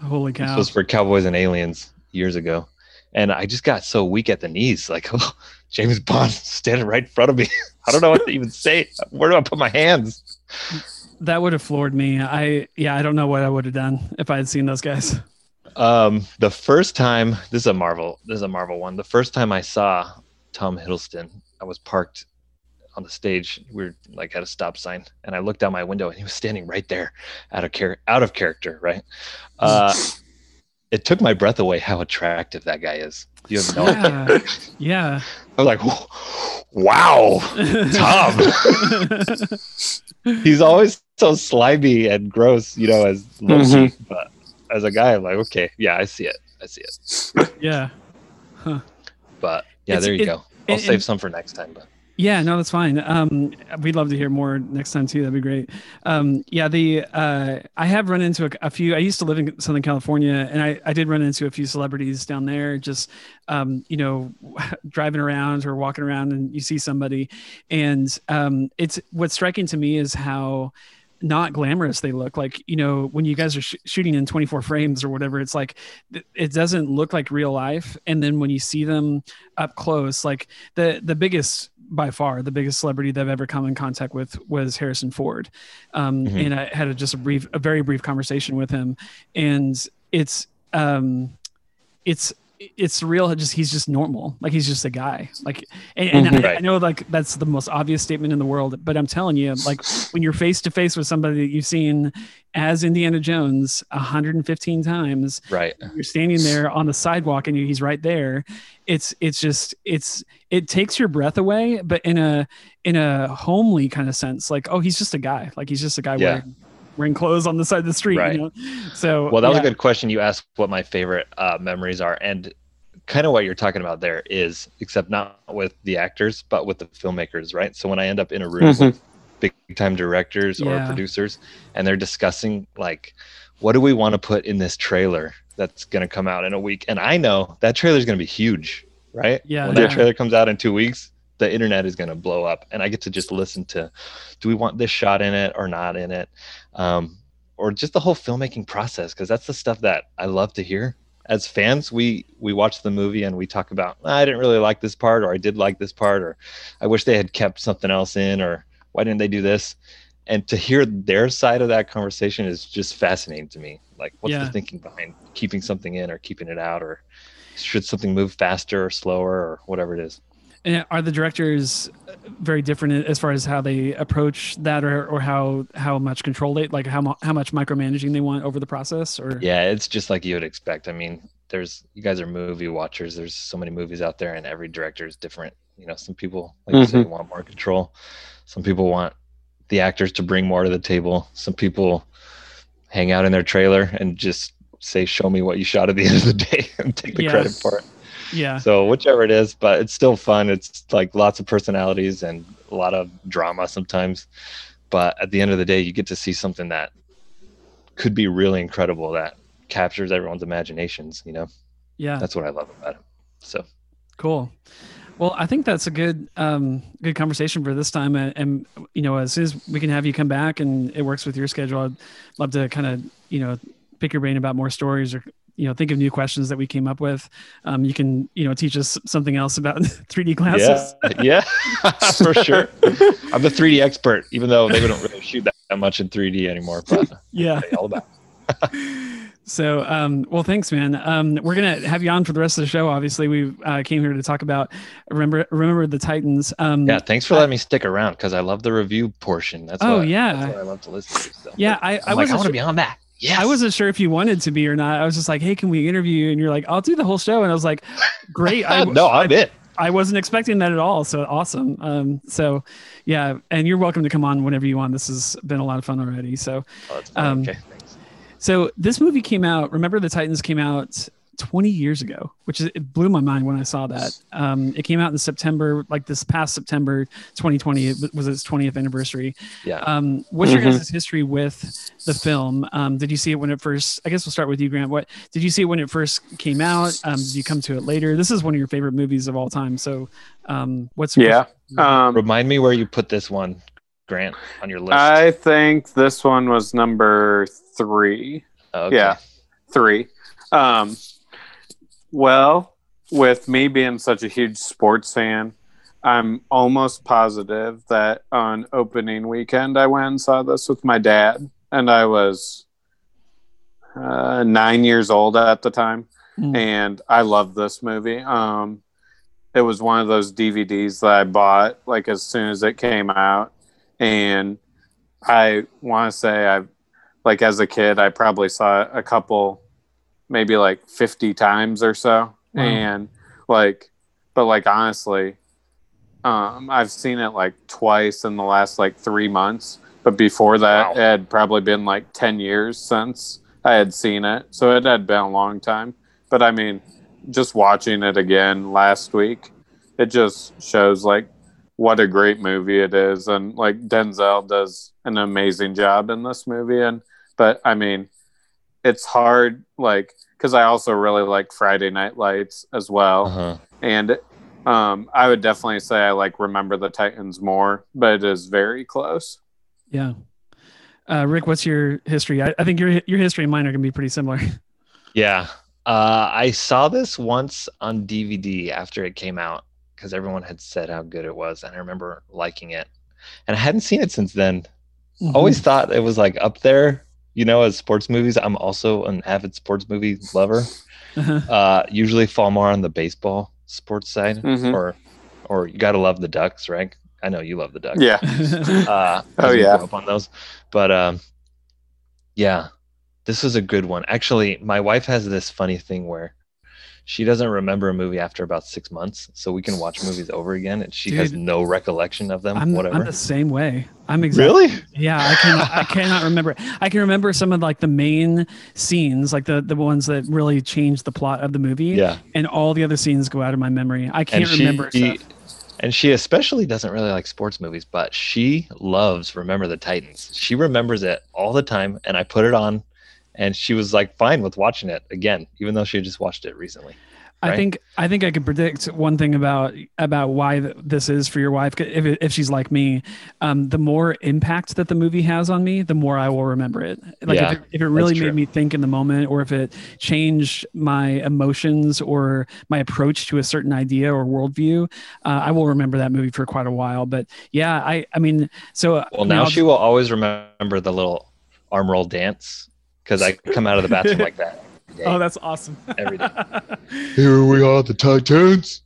Man. Holy cow. This was for Cowboys and Aliens years ago, and I just got so weak at the knees, like, oh, James Bond standing right in front of me. I don't know what to even say. Where do I put my hands? That would have floored me. I Yeah, I don't know what I would have done if I had seen those guys. Um, the first time, this is a Marvel, this is a Marvel one. The first time I saw Tom Hiddleston, I was parked on the stage. We were like at a stop sign, and I looked out my window, and he was standing right there out of char- out of character. Right. Uh, it took my breath away how attractive that guy is. You have no yeah. idea. Yeah. I was like, wow, Tom. He's always so slimy and gross, you know, as Loki, mm-hmm. but as a guy, I'm like, okay, yeah, I see it. I see it. Yeah. Huh. But yeah, it's, there you it, go. I'll it, save it, some for next time. But yeah, no, that's fine. Um, we'd love to hear more next time too. That'd be great. Um, yeah, the uh, I have run into a, a few. I used to live in Southern California, and I, I did run into a few celebrities down there. Just um, you know, driving around or walking around, and you see somebody, and um, it's what's striking to me is how not glamorous they look. Like, you know, when you guys are sh- shooting in twenty-four frames or whatever, it's like th- it doesn't look like real life. And then when you see them up close, like the the biggest by far the biggest celebrity that I've ever come in contact with was Harrison Ford, um mm-hmm. and I had a, just a brief a very brief conversation with him, and it's um it's it's surreal. Just he's just normal. Like he's just a guy. Like, and, and right. I, I know like that's the most obvious statement in the world, but I'm telling you, like when you're face to face with somebody that you've seen as Indiana Jones one hundred fifteen times, right? You're standing there on the sidewalk and you, he's right there. It's it's just it's it takes your breath away, but in a in a homely kind of sense. Like, oh, he's just a guy. Like he's just a guy yeah. wearing. wearing clothes on the side of the street. Right. You know? So well, that was yeah. a good question. You asked what my favorite uh, memories are, and kind of what you're talking about there is, except not with the actors, but with the filmmakers, right? So when I end up in a room mm-hmm. with big time directors yeah. or producers, and they're discussing like, what do we want to put in this trailer that's going to come out in a week? And I know that trailer is going to be huge, right? Yeah. When yeah. that trailer comes out in two weeks, the internet is going to blow up, and I get to just listen to, do we want this shot in it or not in it? Um, or just the whole filmmaking process. Cause that's the stuff that I love to hear as fans. We, we watch the movie and we talk about, ah, I didn't really like this part, or I did like this part, or I wish they had kept something else in, or why didn't they do this? And to hear their side of that conversation is just fascinating to me. Like what's yeah. the thinking behind keeping something in or keeping it out, or should something move faster or slower or whatever it is. And are the directors very different as far as how they approach that, or, or how, how much control they, like how, how much micromanaging they want over the process? Or yeah, it's just like you would expect. I mean, there's, you guys are movie watchers. There's so many movies out there, and every director is different. You know, some people, like mm-hmm. you say, want more control. Some people want the actors to bring more to the table. Some people hang out in their trailer and just say, show me what you shot at the end of the day and take the yes. credit for it. Yeah. So whichever it is, but it's still fun. It's like lots of personalities and a lot of drama sometimes. But at the end of the day, you get to see something that could be really incredible that captures everyone's imaginations, you know? Yeah. That's what I love about it. So cool. Well, I think that's a good um, good conversation for this time. And, and, you know, as soon as we can have you come back and it works with your schedule, I'd love to kind of, you know, pick your brain about more stories, or you know, think of new questions that we came up with. Um, you can, you know, teach us something else about three D glasses. Yeah, yeah. For sure. I'm the three D expert, even though they don't really shoot that, that much in three D anymore. But yeah, all about. So, um, well, thanks, man. Um, we're gonna have you on for the rest of the show. Obviously, we uh, came here to talk about remember, remember the Titans. Um, yeah, thanks for letting uh, me stick around because I love the review portion. That's oh what, yeah, that's what I love to listen to. So. Yeah, I, I, I like, I want to be on that. Yes. I wasn't sure if you wanted to be or not. I was just like, hey, can we interview you? And you're like, I'll do the whole show. And I was like, great. I, no, I'm I, it. I wasn't expecting that at all. So awesome. Um, so yeah. And you're welcome to come on whenever you want. This has been a lot of fun already. So, oh, um, okay, thanks. So this movie came out, Remember the Titans came out twenty years ago, which is, it blew my mind when I saw that. Um, it came out in September, like this past September, twenty twenty, it was its twentieth anniversary. Yeah. Um, what's mm-hmm. your guys' history with the film? Um, did you see it when it first, I guess we'll start with you, Grant. What did you see it when it first came out? Um, did you come to it later? This is one of your favorite movies of all time. So um, what's, yeah. Um, remind me where you put this one, Grant, on your list. I think this one was number three. Okay. Yeah, three. Um, well, with me being such a huge sports fan, I'm almost positive that on opening weekend I went and saw this with my dad, and I was uh, nine years old at the time, mm. and I loved this movie. Um, it was one of those D V Ds that I bought like as soon as it came out. And I want to say I, like as a kid, I probably saw it a couple, maybe like fifty times or so. Wow. And like, but like, honestly, um, I've seen it like twice in the last like three months. But before that, wow. it had probably been like ten years since I had seen it. So it had been a long time. But I mean, just watching it again last week, it just shows like, what a great movie it is. And like Denzel does an amazing job in this movie. And, but I mean, it's hard, like, cause I also really like Friday Night Lights as well. Uh-huh. And, um, I would definitely say I like Remember the Titans more, but it is very close. Yeah. Uh, Rick, what's your history? I, I think your, your history and mine are going to be pretty similar. Yeah. Uh, I saw this once on D V D after it came out, because everyone had said how good it was, and I remember liking it, and I hadn't seen it since then. Mm-hmm. Always thought it was like up there you know, as sports movies, I'm also an avid sports movie lover. Uh-huh. Uh, usually fall more on the baseball sports side, mm-hmm. or or you gotta love the Ducks, right? I know you love the Ducks. Yeah. uh, oh yeah. Up on those, but um, yeah, this was a good one. Actually, my wife has this funny thing where she doesn't remember a movie after about six months, so we can watch movies over again, and she Dude, has no recollection of them. I'm, whatever. I'm the same way. I'm exactly. Really? Yeah, I cannot, I cannot remember. I can remember some of like the main scenes, like the, the ones that really changed the plot of the movie. Yeah. And all the other scenes go out of my memory. I can't and she, remember stuff. And she especially doesn't really like sports movies, but she loves Remember the Titans. She remembers it all the time, and I put it on, and she was like fine with watching it again, even though she had just watched it recently. Right? I think I think I can predict one thing about about why th- this is for your wife. If if she's like me, um, the more impact that the movie has on me, the more I will remember it. Like yeah, if, it, if it really made me think in the moment, or if it changed my emotions or my approach to a certain idea or worldview, uh, I will remember that movie for quite a while. But yeah, I I mean, so well I mean, now I'll, she will always remember the little arm roll dance. Because I come out of the bathroom like that. Every day. Oh, that's awesome. Every day. Here we are, the Titans.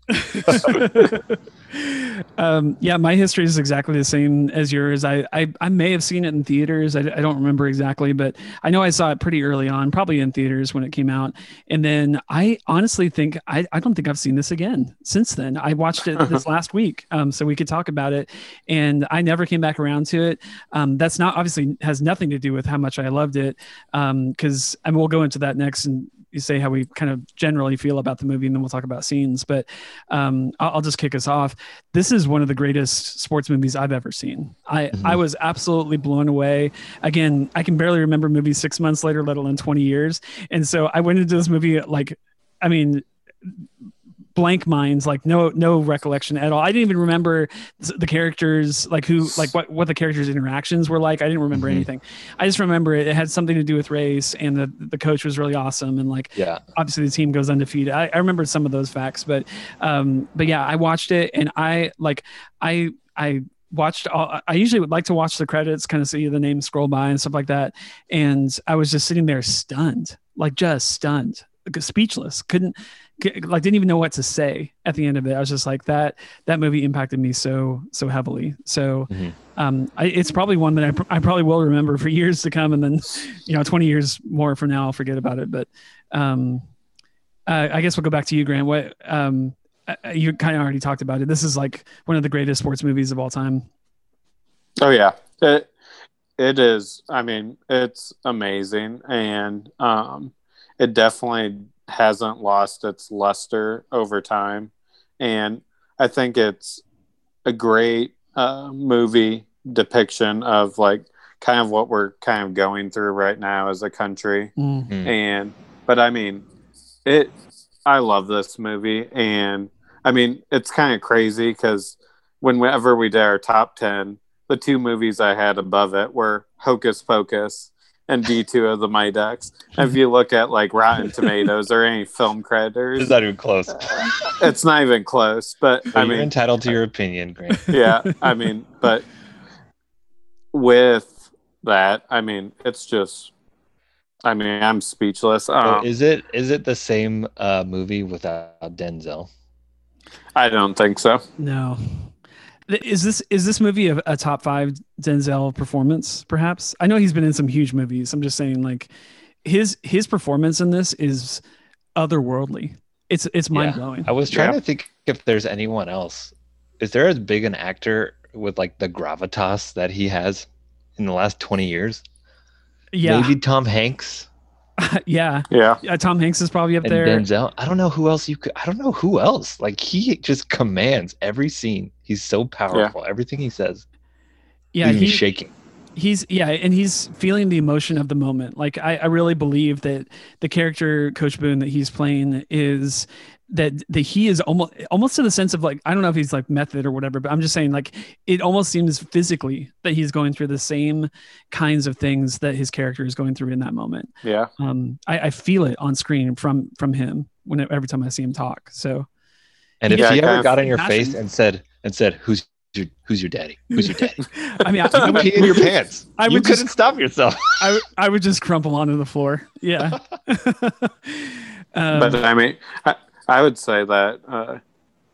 um, yeah, my history is exactly the same as yours. I I, I may have seen it in theaters. I, I don't remember exactly, but I know I saw it pretty early on, probably in theaters when it came out. And then I honestly think, I, I don't think I've seen this again since then. I watched it this last week, um, so we could talk about it. And I never came back around to it. Um, that's not, obviously has nothing to do with how much I loved it. Because um, I mean, we'll go into that next, and you say how we kind of generally feel about the movie, and then we'll talk about scenes. But um, I'll, I'll just kick us off. This is one of the greatest sports movies I've ever seen. I, mm-hmm. I was absolutely blown away. Again, I can barely remember movies six months later, let alone twenty years. And so I went into this movie like, I mean, blank minds, like no no recollection at all. I didn't even remember the characters, like who, like what, what the characters' interactions were like. I didn't remember mm-hmm. anything. I just remember it, it had something to do with race, and the the coach was really awesome, and like yeah. obviously the team goes undefeated. I, I remember some of those facts, but um but yeah, I watched it, and I like I I watched all, I usually would like to watch the credits, kind of see the name scroll by and stuff like that, and I was just sitting there stunned, like just stunned. Speechless, couldn't like didn't even know what to say at the end of it. I was just like that that movie impacted me so so heavily, so mm-hmm. um I, it's probably one that I, pr- I probably will remember for years to come, and then you know twenty years more from now I'll forget about it. But um uh, I guess we'll go back to you, Grant. What um you kind of already talked about it. This is like one of the greatest sports movies of all time. Oh yeah, it it is. I mean, it's amazing, and um it definitely hasn't lost its luster over time. And I think it's a great uh, movie depiction of like kind of what we're kind of going through right now as a country. Mm-hmm. And, but I mean, it, I love this movie. And I mean, it's kind of crazy because whenever we did our top ten, the two movies I had above it were Hocus Pocus and D two of the Mighty Ducks. And if you look at like Rotten Tomatoes or any film creditors, it's not even close. It's not even close. But well, I mean, you're entitled to your opinion, Grant. Yeah, I mean, but with that, I mean, it's just, I mean, I'm speechless. Um, so is it is it the same uh, movie without Denzel? I don't think so. No. Is this is this movie a, a top five Denzel performance? Perhaps. I know he's been in some huge movies. I'm just saying, like his his performance in this is otherworldly. It's it's mind blowing. Yeah. I was trying yeah. to think if there's anyone else. Is there as big an actor with like the gravitas that he has in the last twenty years? Yeah, maybe Tom Hanks. yeah, yeah. Uh, Tom Hanks is probably up and there. Denzel. I don't know who else you could. I don't know who else. Like he just commands every scene. He's so powerful. Yeah. Everything he says. Yeah, he's shaking. He's yeah, and he's feeling the emotion of the moment. Like I, I really believe that the character Coach Boone that he's playing is that that he is almost almost to the sense of like, I don't know if he's like method or whatever, but I'm just saying like it almost seems physically that he's going through the same kinds of things that his character is going through in that moment. Yeah. Um, I, I feel it on screen from from him when every time I see him talk. So. And if yeah, he ever got in your passion. face and said and said, "Who's your, who's your daddy? Who's your daddy? I mean, I, you would pee in your pants. I would you just, couldn't stop yourself. I, I would just crumple onto the floor. Yeah. um, but I mean, I, I would say that uh,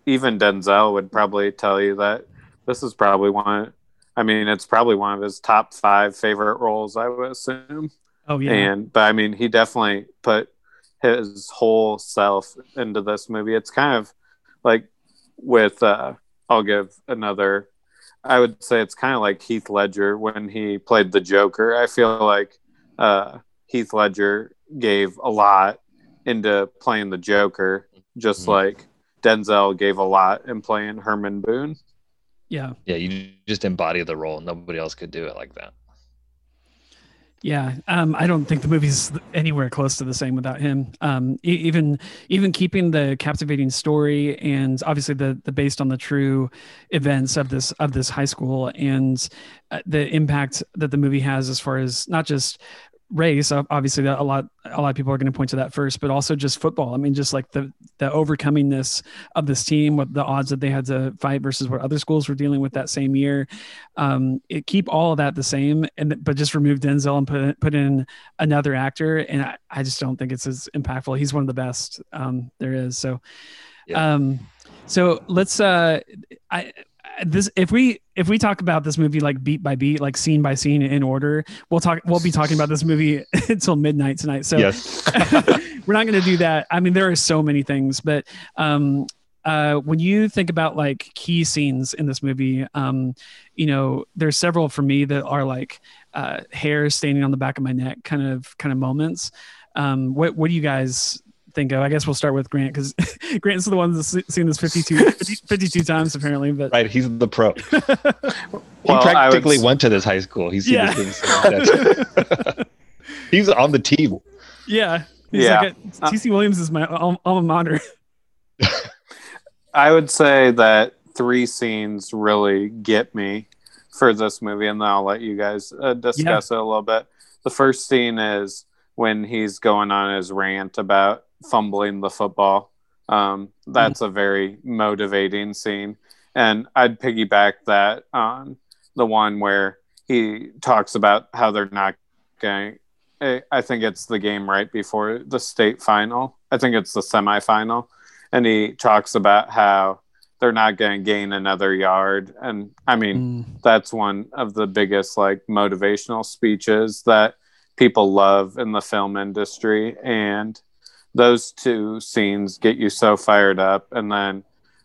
even Denzel would probably tell you that this is probably one. I mean, it's probably one of his top five favorite roles, I would assume. Oh yeah. And but I mean, he definitely put his whole self into this movie. It's kind of like with uh, I'll give another. I would say it's kind of like Heath Ledger when he played the Joker. I feel like uh, Heath Ledger gave a lot into playing the Joker, just mm-hmm. like Denzel gave a lot in playing Herman Boone. Yeah. Yeah, you just embody the role. Nobody else could do it like that. Yeah, um, I don't think the movie's anywhere close to the same without him. Um, e- even even keeping the captivating story and obviously the the based on the true events of this of this high school and uh, the impact that the movie has as far as not just race, obviously that a lot a lot of people are going to point to that first, but also just football. I mean, just like the the overcomingness of this team, what the odds that they had to fight versus what other schools were dealing with that same year. Um, it keep all of that the same, and but just remove Denzel and put put in another actor, and I, I just don't think it's as impactful. He's one of the best um, there is. So, yeah. um, so let's. Uh, I. This if we if we talk about this movie like beat by beat, like scene by scene in order, we'll talk we'll be talking about this movie until midnight tonight. So yes. We're not going to do that. I mean, there are so many things, but um, uh, when you think about like key scenes in this movie, um, you know, there's several for me that are like uh, hair standing on the back of my neck kind of kind of moments. Um, what what do you guys think of? I guess we'll start with Grant because Grant's the one that's seen this fifty-two, fifty, fifty-two times apparently. But right, he's the pro. He well, practically would... went to this high school. He's seen yeah. this thing. He's on the team. Yeah, he's yeah. Like a, T C. Williams is my alma mater. I would say that three scenes really get me for this movie, and then I'll let you guys uh, discuss yeah. it a little bit. The first scene is when he's going on his rant about fumbling the football. Um, that's mm-hmm. a very motivating scene. And I'd piggyback that on the one where he talks about how they're not going. I think it's the game right before the state final. I think it's the semifinal. And he talks about how they're not going to gain another yard. And I mean, mm. that's one of the biggest like motivational speeches that people love in the film industry. And those two scenes get you so fired up. And then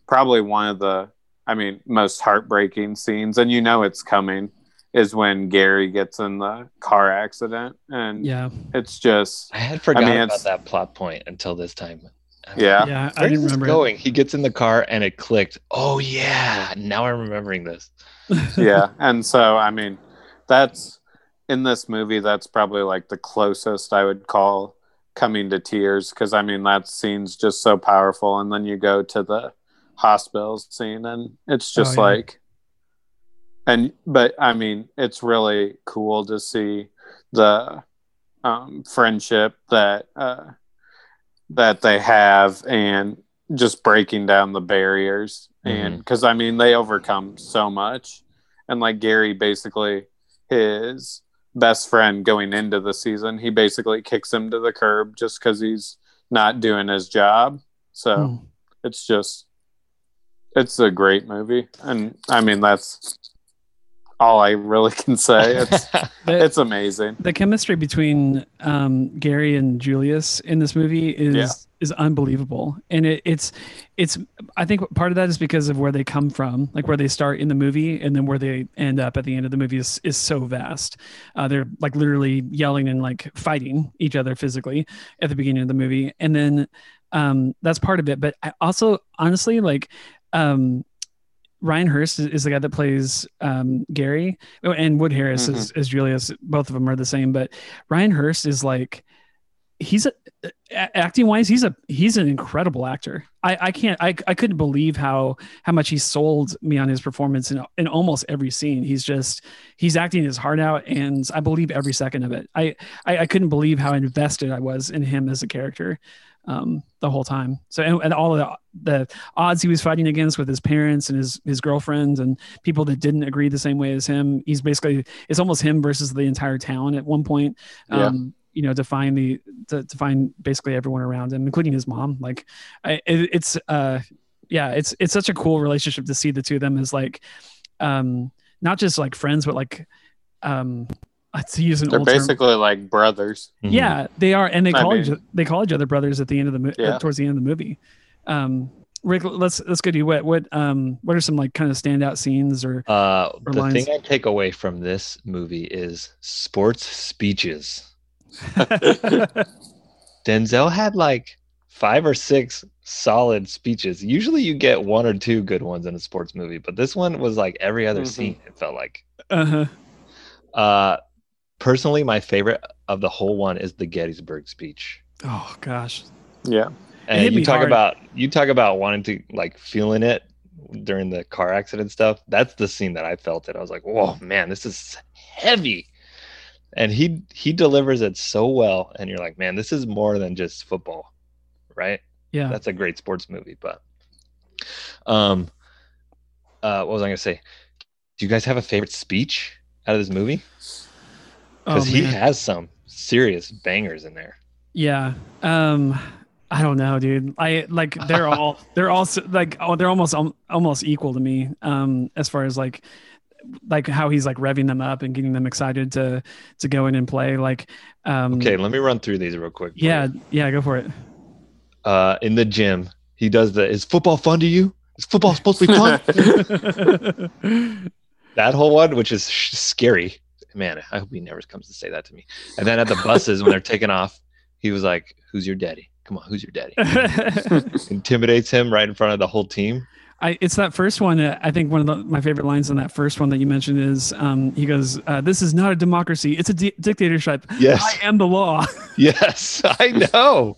probably one of the, I mean, most heartbreaking scenes, and you know it's coming, is when Gary gets in the car accident. And yeah, it's just... I had forgotten I mean, about that plot point until this time. I mean, yeah. yeah. I didn't remember going. It. He gets in the car and it clicked. Oh, yeah. Now I'm remembering this. Yeah. And so, I mean, that's... in this movie, that's probably like the closest I would call coming to tears, because I mean that scene's just so powerful. And then you go to the hospital scene and it's just oh, yeah. like and but I mean it's really cool to see the um, friendship that uh, that they have and just breaking down the barriers mm-hmm. and because I mean they overcome so much. And like Gary, basically his best friend going into the season, he basically kicks him to the curb just because he's not doing his job. So mm. it's just, it's a great movie. And I mean, that's all I really can say. It's, the, it's amazing. The chemistry between um, Gary and Julius in this movie is, yeah. is unbelievable. And it, it's, it's, I think part of that is because of where they come from, like where they start in the movie and then where they end up at the end of the movie is, is so vast. Uh, they're like literally yelling and like fighting each other physically at the beginning of the movie. And then um, that's part of it. But I also honestly like, um, Ryan Hurst is the guy that plays um, Gary, and Wood Harris mm-hmm. is, is Julius. Both of them are the same, but Ryan Hurst is like, he's a, acting wise, he's a, he's an incredible actor. I, I can't, I, I couldn't believe how, how much he sold me on his performance in, in almost every scene. He's just, he's acting his heart out. And I believe every second of it. I, I, I couldn't believe how invested I was in him as a character um, the whole time. So, and, and all of the, the odds he was fighting against with his parents and his, his girlfriend and people that didn't agree the same way as him. He's basically, it's almost him versus the entire town at one point. Um, yeah. you know, to find the, to, to find basically everyone around him, including his mom. Like I, it, it's, uh, yeah, it's, it's such a cool relationship to see the two of them as like, um, not just like friends, but like, um, to use an They're old basically term. Like brothers. Yeah, mm-hmm. they are. And they call, each, they call each other brothers at the end of the movie, yeah. uh, towards the end of the movie. Um, Rick, let's let's go to you. What what um what are some like kind of standout scenes or, uh, or the lines? Thing I take away from this movie is sports speeches. Denzel had like five or six solid speeches. Usually you get one or two good ones in a sports movie, but this one was like every other mm-hmm. scene. It felt like. Uh-huh. Uh, personally, my favorite of the whole one is the Gettysburg speech. Oh gosh, yeah. And you talk hard. about you talk about wanting to like feeling it during the car accident stuff. That's the scene that I felt it. I was like, "Whoa, man, this is heavy." And he he delivers it so well, and you're like, "Man, this is more than just football, right?" Yeah, that's a great sports movie. But um, uh, what was I gonna say? Do you guys have a favorite speech out of this movie? Because oh, he has some serious bangers in there. Yeah. Um. I don't know, dude. I like they're all they're all like oh they're almost um, almost equal to me um, as far as like like how he's like revving them up and getting them excited to to go in and play. Like um, okay, let me run through these real quick. Yeah, you. yeah, go for it. Uh, in the gym, he does the "Is football fun to you? Is football supposed to be fun?" That whole one, which is sh- scary. Man, I hope he never comes to say that to me. And then at the buses when they're taking off, he was like, "Who's your daddy? Come on, who's your daddy?" Intimidates him right in front of the whole team. I, it's that first one. Uh, I think one of the, my favorite lines in that first one that you mentioned is um, he goes, uh, "This is not a democracy. It's a di- dictatorship. Yes. I am the law." Yes, I know.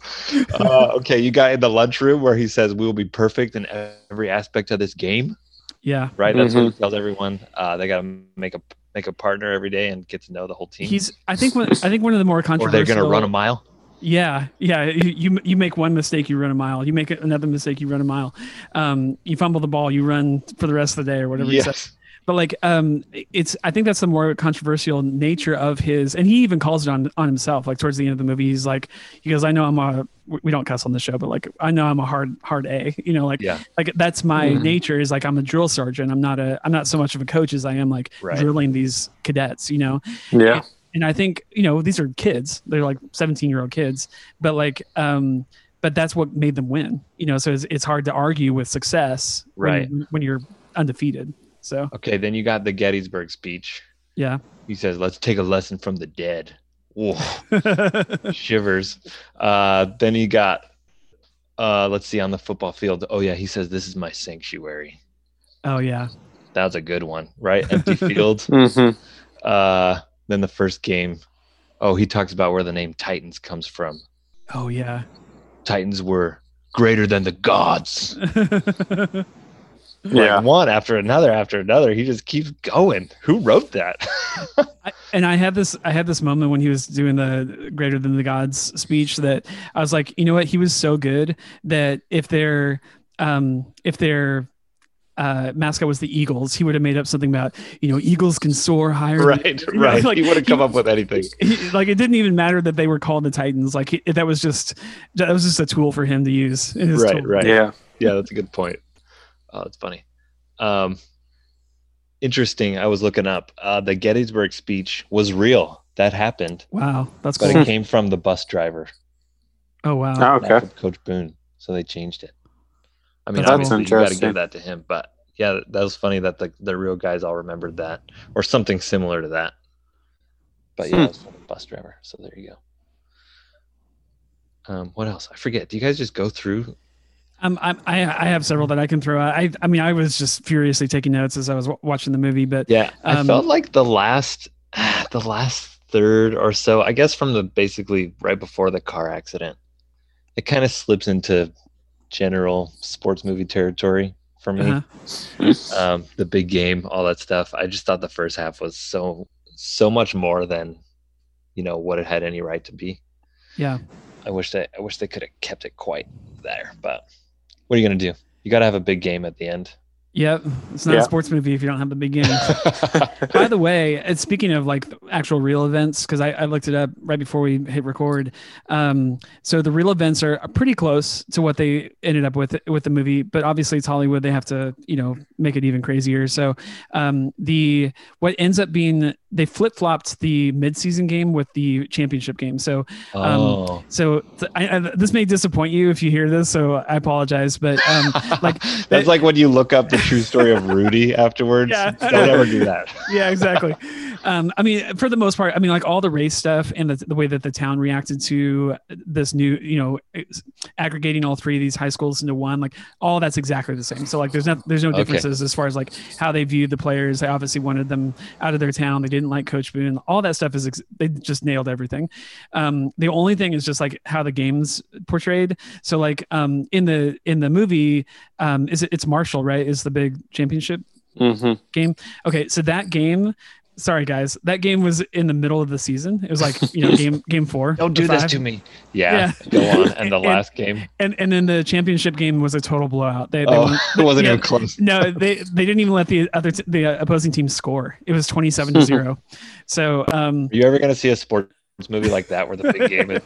Uh, okay, you got in the lunchroom where he says, "We will be perfect in every aspect of this game." Yeah. Right? That's mm-hmm. what he tells everyone. Uh, they got to make a make a partner every day and get to know the whole team. He's. I think one, I think one of the more controversial. Or they're going to run a mile. Yeah, yeah. You you make one mistake, you run a mile. You make another mistake, you run a mile. Um, you fumble the ball, you run for the rest of the day or whatever. Yes. He says. But like, um, it's I think that's the more controversial nature of his, and he even calls it on on himself. Like towards the end of the movie, he's like, he goes, "I know I'm a we don't cuss on the show, but like I know I'm a hard hard A. You know, like yeah. like that's my mm. nature is like I'm a drill sergeant. I'm not a I'm not so much of a coach as I am like right. drilling these cadets. You know, yeah." And, And I think, you know, these are kids. They're like seventeen-year-old kids. But like, um, but that's what made them win. You know, so it's, it's hard to argue with success right. when, when you're undefeated. So okay, then you got the Gettysburg speech. Yeah. He says, "Let's take a lesson from the dead." Whoa. Shivers. Uh, then he got, uh, let's see, on the football field. Oh, yeah, he says, "This is my sanctuary." Oh, yeah. That was a good one, right? Empty field. mm-hmm. Uh Then the first game, oh, he talks about where the name Titans comes from. Oh, yeah. Titans were greater than the gods. like yeah. One after another after another. He just keeps going. Who wrote that? I, and I had this I had this moment when he was doing the greater than the gods speech that I was like, you know what? He was so good that if they're um, if they're Uh, mascot was the Eagles, he would have made up something about, you know, eagles can soar higher. Right, than, right. Like, he would have come he, up with anything. He, like, it didn't even matter that they were called the Titans. Like, he, that was just that was just a tool for him to use. In his right, tool. right. Yeah, yeah. That's a good point. Oh, that's funny. Um, interesting. I was looking up uh, the Gettysburg speech was real. That happened. Wow, that's cool. But it came from the bus driver. Oh wow. Oh, okay. From Coach Boone. So they changed it. I mean, that's obviously you got to give that to him, but yeah, that was funny that the, the real guys all remembered that or something similar to that. But yeah, hmm. it was from the bus driver. So there you go. Um, what else? I forget. Do you guys just go through? Um, I I have several that I can throw out. I I mean, I was just furiously taking notes as I was w- watching the movie, but yeah, um, I felt like the last, the last third or so, I guess from the basically right before the car accident, it kind of slips into general sports movie territory for me. Uh-huh. Um, the big game, all that stuff. I just thought the first half was so so much more than, you know, what it had any right to be. Yeah. I wish they I wish they could have kept it quite there, but what are you gonna do? You gotta have a big game at the end. Yep. It's not yeah. a sports movie if you don't have the big game. By the way, it's speaking of like actual real events, because I, I looked it up right before we hit record. Um, so the real events are pretty close to what they ended up with with the movie, but obviously it's Hollywood. They have to, you know, make it even crazier. So um, the what ends up being, they flip-flopped the midseason game with the championship game. So um, oh. so th- I, I, this may disappoint you if you hear this, so I apologize. But um, like That's it, like when you look up the true story of Rudy afterwards. Yeah. Don't ever do that. Yeah, exactly. um, I mean, for the most part, I mean, like all the race stuff and the, the way that the town reacted to this new, you know, aggregating all three of these high schools into one, like all that's exactly the same. So like there's not, there's no differences okay. as far as like how they viewed the players. They obviously wanted them out of their town. They did didn't like Coach Boone. All that stuff is, ex- they just nailed everything. Um, the only thing is just like how the game's portrayed. So like um, in the, in the movie, um, is it, it's Marshall, right? Is the big championship mm-hmm. game. Okay. So that game, sorry guys, that game was in the middle of the season. It was like, you know, game, game four. Don't do five. This to me. Yeah. yeah. Go on. And the and, last game. And, and then the championship game was a total blowout. They, they oh, won, it wasn't yeah, even close. No, they, they didn't even let the other, t- the opposing team score. It was twenty-seven to zero. So, um, are you ever going to see a sports movie like that where the big game is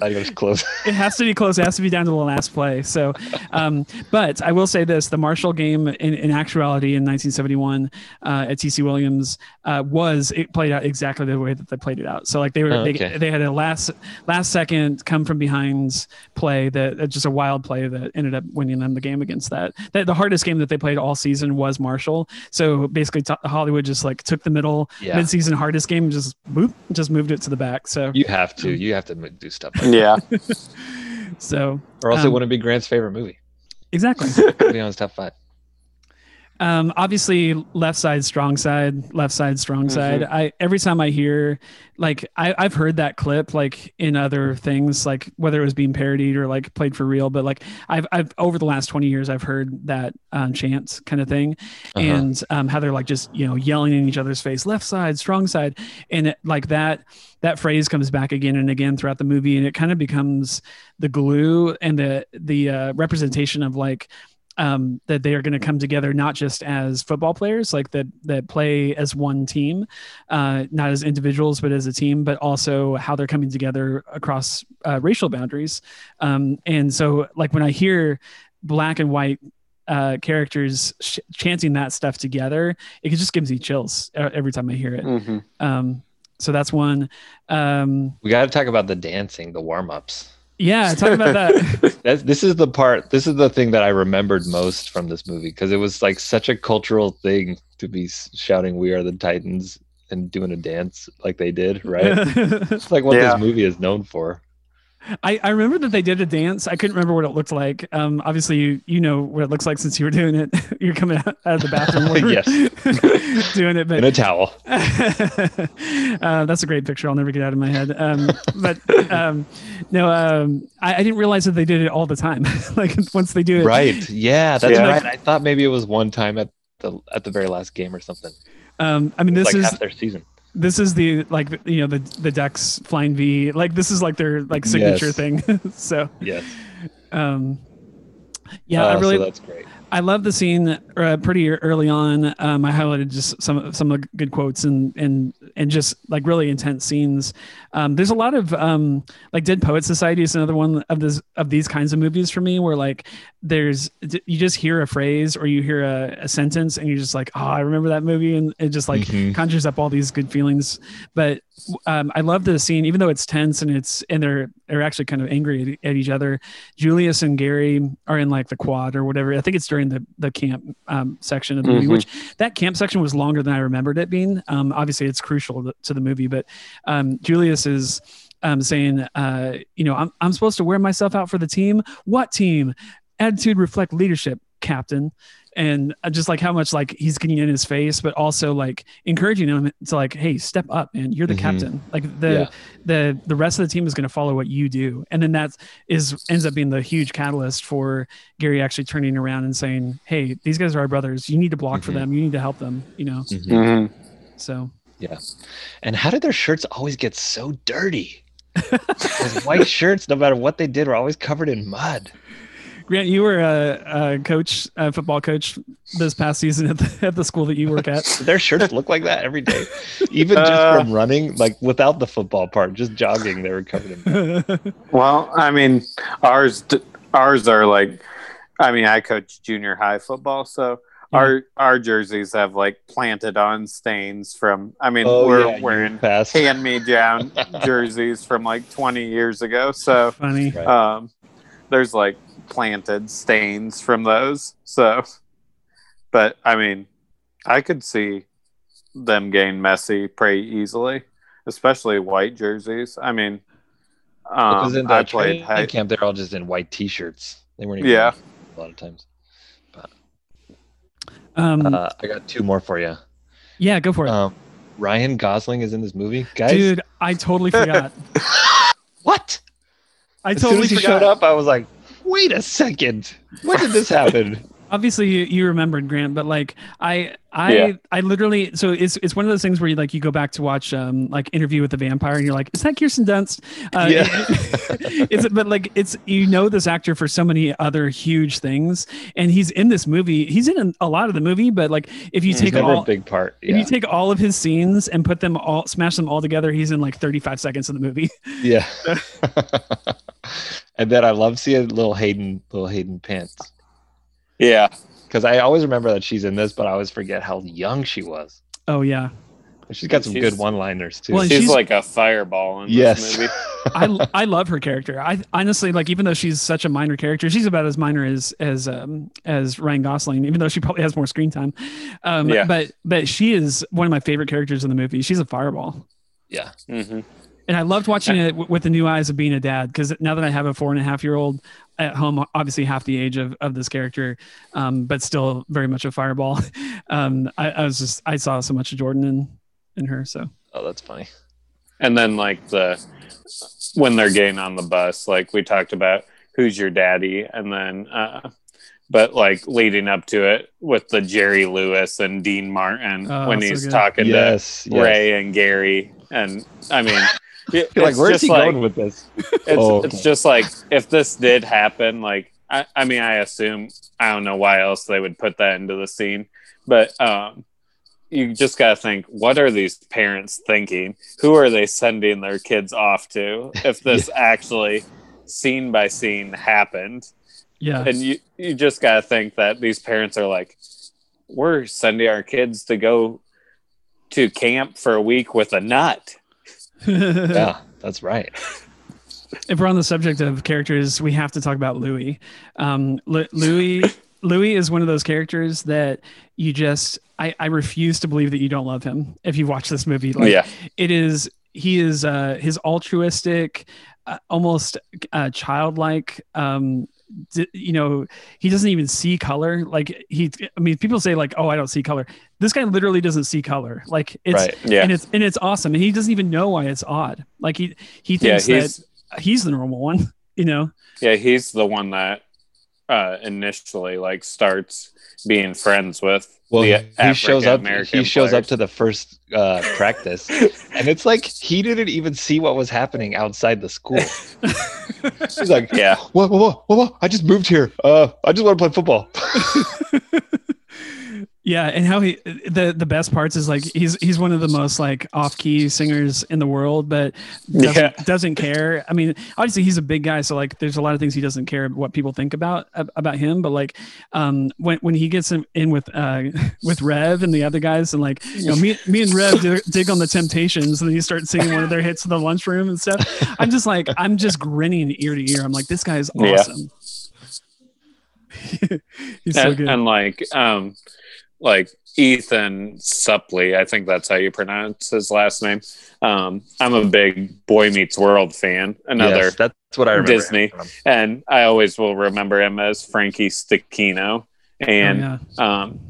not even close? It has to be close. It has to be down to the last play. So, um, but I will say this, the Marshall game in, in actuality in nineteen seventy-one uh, at T C. Williams uh, was, it played out exactly the way that they played it out. So like they were, oh, okay. they, they had a last, last second come from behind play that uh, just a wild play that ended up winning them the game against that. that. The hardest game that they played all season was Marshall. So basically t- Hollywood just like took the middle yeah. mid-season hardest game and just boop, just moved it to the back. So you have to, you have to do stuff like yeah. that. Yeah. So, or else um, it wouldn't be Grant's favorite movie. Exactly. It'd be on his top five. Um, obviously left side, strong side, left side, strong side. Mm-hmm. I, every time I hear, like, I I've heard that clip, like in other things, like whether it was being parodied or like played for real, but like I've, I've over the last twenty years, I've heard that um, chant kind of thing. Uh-huh. And, um, how they're like, just, you know, yelling in each other's face, left side, strong side. And it, like that, that phrase comes back again and again throughout the movie. And it kind of becomes the glue and the, the, uh, representation of like, Um, that they are going to come together, not just as football players, like that that play as one team, uh, not as individuals, but as a team, but also how they're coming together across uh, racial boundaries. Um, and so like when I hear black and white uh, characters sh- chanting that stuff together, it just gives me chills every time I hear it. Mm-hmm. Um, so that's one. Um, we got to talk about the dancing, the warm-ups. Yeah, talk about that. That's, this is the part, this is the thing that I remembered most from this movie, because it was like such a cultural thing to be shouting "We Are the Titans" and doing a dance like they did, right? It's like what yeah. this movie is known for. I, I remember that they did a dance. I couldn't remember what it looked like. Um, obviously, you you know what it looks like since you were doing it. You're coming out, out of the bathroom yes. doing it. But, in a towel. uh, that's a great picture. I'll never get out of my head. Um, but um, no, um, I, I didn't realize that they did it all the time. Like once they do it. Right. Yeah, that's yeah. right. I thought maybe it was one time at the at the very last game or something. Um, I mean, this like is half their season. This is the, like, you know, the, the Ducks flying V, like, this is like their, like, signature yes. thing. So, yes. Um, yeah, uh, I really, so that's great. I love the scene uh, pretty early on. Um, I highlighted just some, some of the good quotes and, and, and just like really intense scenes. Um, there's a lot of um, like Dead Poet Society is another one of this, of these kinds of movies for me, where like there's, you just hear a phrase or you hear a, a sentence and you're just like, oh, I remember that movie. And it just like mm-hmm. conjures up all these good feelings. But um, I love the scene, even though it's tense and it's, and they're, they're actually kind of angry at, at each other. Julius and Gary are in like the quad or whatever. I think it's during in the, the camp um, section of the mm-hmm. movie, which that camp section was longer than I remembered it being. Um, obviously it's crucial to, to the movie, but um, Julius is um, saying, uh, you know, I'm, I'm supposed to wear myself out for the team. What team? Attitude reflect leadership. captain, and just like how much like he's getting in his face, but also like encouraging him to like, hey, step up, man, you're the mm-hmm. captain. Like the yeah. the the rest of the team is going to follow what you do. And then that is ends up being the huge catalyst for Gary actually turning around and saying, hey, these guys are our brothers, you need to block mm-hmm. for them, you need to help them, you know. Mm-hmm. So yeah. And how did their shirts always get so dirty? Those white shirts, no matter what they did, were always covered in mud. Grant, you were a, a coach, a football coach this past season at the, at the school that you work at. Their shirts look like that every day, even just uh, from running, like without the football part, just jogging, they were covered in mud. Well, I mean, ours, ours are like, I mean, I coach junior high football, so yeah. our our jerseys have like planted on stains from. I mean, oh, we're yeah, wearing hand me down jerseys from like twenty years ago. So funny. Um, there's like planted stains from those. So, but I mean, I could see them getting messy pretty easily, especially white jerseys. I mean, um, because in the I played high camp, they're all just in white t-shirts. They weren't even yeah. a lot of times. But, um, uh, I got two more for you. Yeah, go for it. Um, Ryan Gosling is in this movie, guys. Dude, I totally forgot. What? I as totally soon as he forgot. Showed up, I was like, wait a second, when did this happen? Obviously you, you remembered, Grant, but like I I yeah. I literally, so it's it's one of those things where you like you go back to watch um like Interview with the Vampire and you're like, is that Kirsten Dunst? Uh, yeah. It's but like it's, you know, this actor for so many other huge things, and he's in this movie. He's in a lot of the movie, but like if you take all a big part, yeah. if you take all of his scenes and put them all, smash them all together, he's in like thirty-five seconds of the movie. Yeah. And then I love seeing little Hayden, little Hayden Pants. Yeah, because I always remember that she's in this, but I always forget how young she was. Oh yeah, she's got some she's, good one-liners too. Well, she's, she's like a fireball in yes. this movie. I I love her character. I honestly like, even though she's such a minor character, she's about as minor as as um, as Ryan Gosling, even though she probably has more screen time. Um, yeah. But but she is one of my favorite characters in the movie. She's a fireball. Yeah. Mm-hmm. And I loved watching it with the new eyes of being a dad, because now that I have a four and a half year old at home, obviously half the age of, of this character, um, but still very much a fireball. Um, I, I was just, I saw so much of Jordan in, in her. So, oh, that's funny. And then like the, when they're getting on the bus, like we talked about who's your daddy, and then, uh, but like leading up to it with the Jerry Lewis and Dean Martin, oh, when so he's good. Talking yes, to yes. Ray and Gary. And I mean, It, You're like, where's he like, going with this? It's, oh, okay. It's just like, if this did happen, like, I, I mean, I assume, I don't know why else they would put that into the scene, but um, you just got to think, what are these parents thinking? Who are they sending their kids off to if this yeah. actually, scene by scene, happened? Yeah. And you, you just got to think that these parents are like, we're sending our kids to go to camp for a week with a nut. Yeah, that's right. If we're on the subject of characters, we have to talk about Louis. Um, L- Louis, Louis is one of those characters that you just, I, I refuse to believe that you don't love him. If you watch this movie, like yeah. it is, he is uh, his altruistic, uh, almost uh, childlike, um, you know, he doesn't even see color. Like he, I mean, people say like, oh, I don't see color. This guy literally doesn't see color. Like it's, right. yeah. and it's, and it's awesome. And he doesn't even know why it's odd. Like he, he thinks yeah, he's, that he's the normal one, you know? Yeah. He's the one that uh, initially like starts being friends with. Well, the he African shows up, American he shows players. Up to the first uh, practice and it's like, he didn't even see what was happening outside the school. She's like, yeah, whoa, whoa, whoa, whoa, I just moved here. Uh, I just want to play football. Yeah, and how he the, the best parts is like he's he's one of the most like off key singers in the world, but doesn't, yeah. doesn't care. I mean, obviously he's a big guy, so like there's a lot of things he doesn't care what people think about about him. But like um, when when he gets in, in with uh, with Rev and the other guys, and like you know me me and Rev dig, dig on the Temptations, and then he starts singing one of their hits in the lunchroom and stuff. I'm just like I'm just grinning ear to ear. I'm like, this guy is awesome. Yeah. He's and, so good. And like. Um, Like Ethan Suplee, I think that's how you pronounce his last name. Um, I'm a big Boy Meets World fan. Another yes, that's what I remember Disney, and I always will remember him as Frankie Stakino. And oh, yeah. um,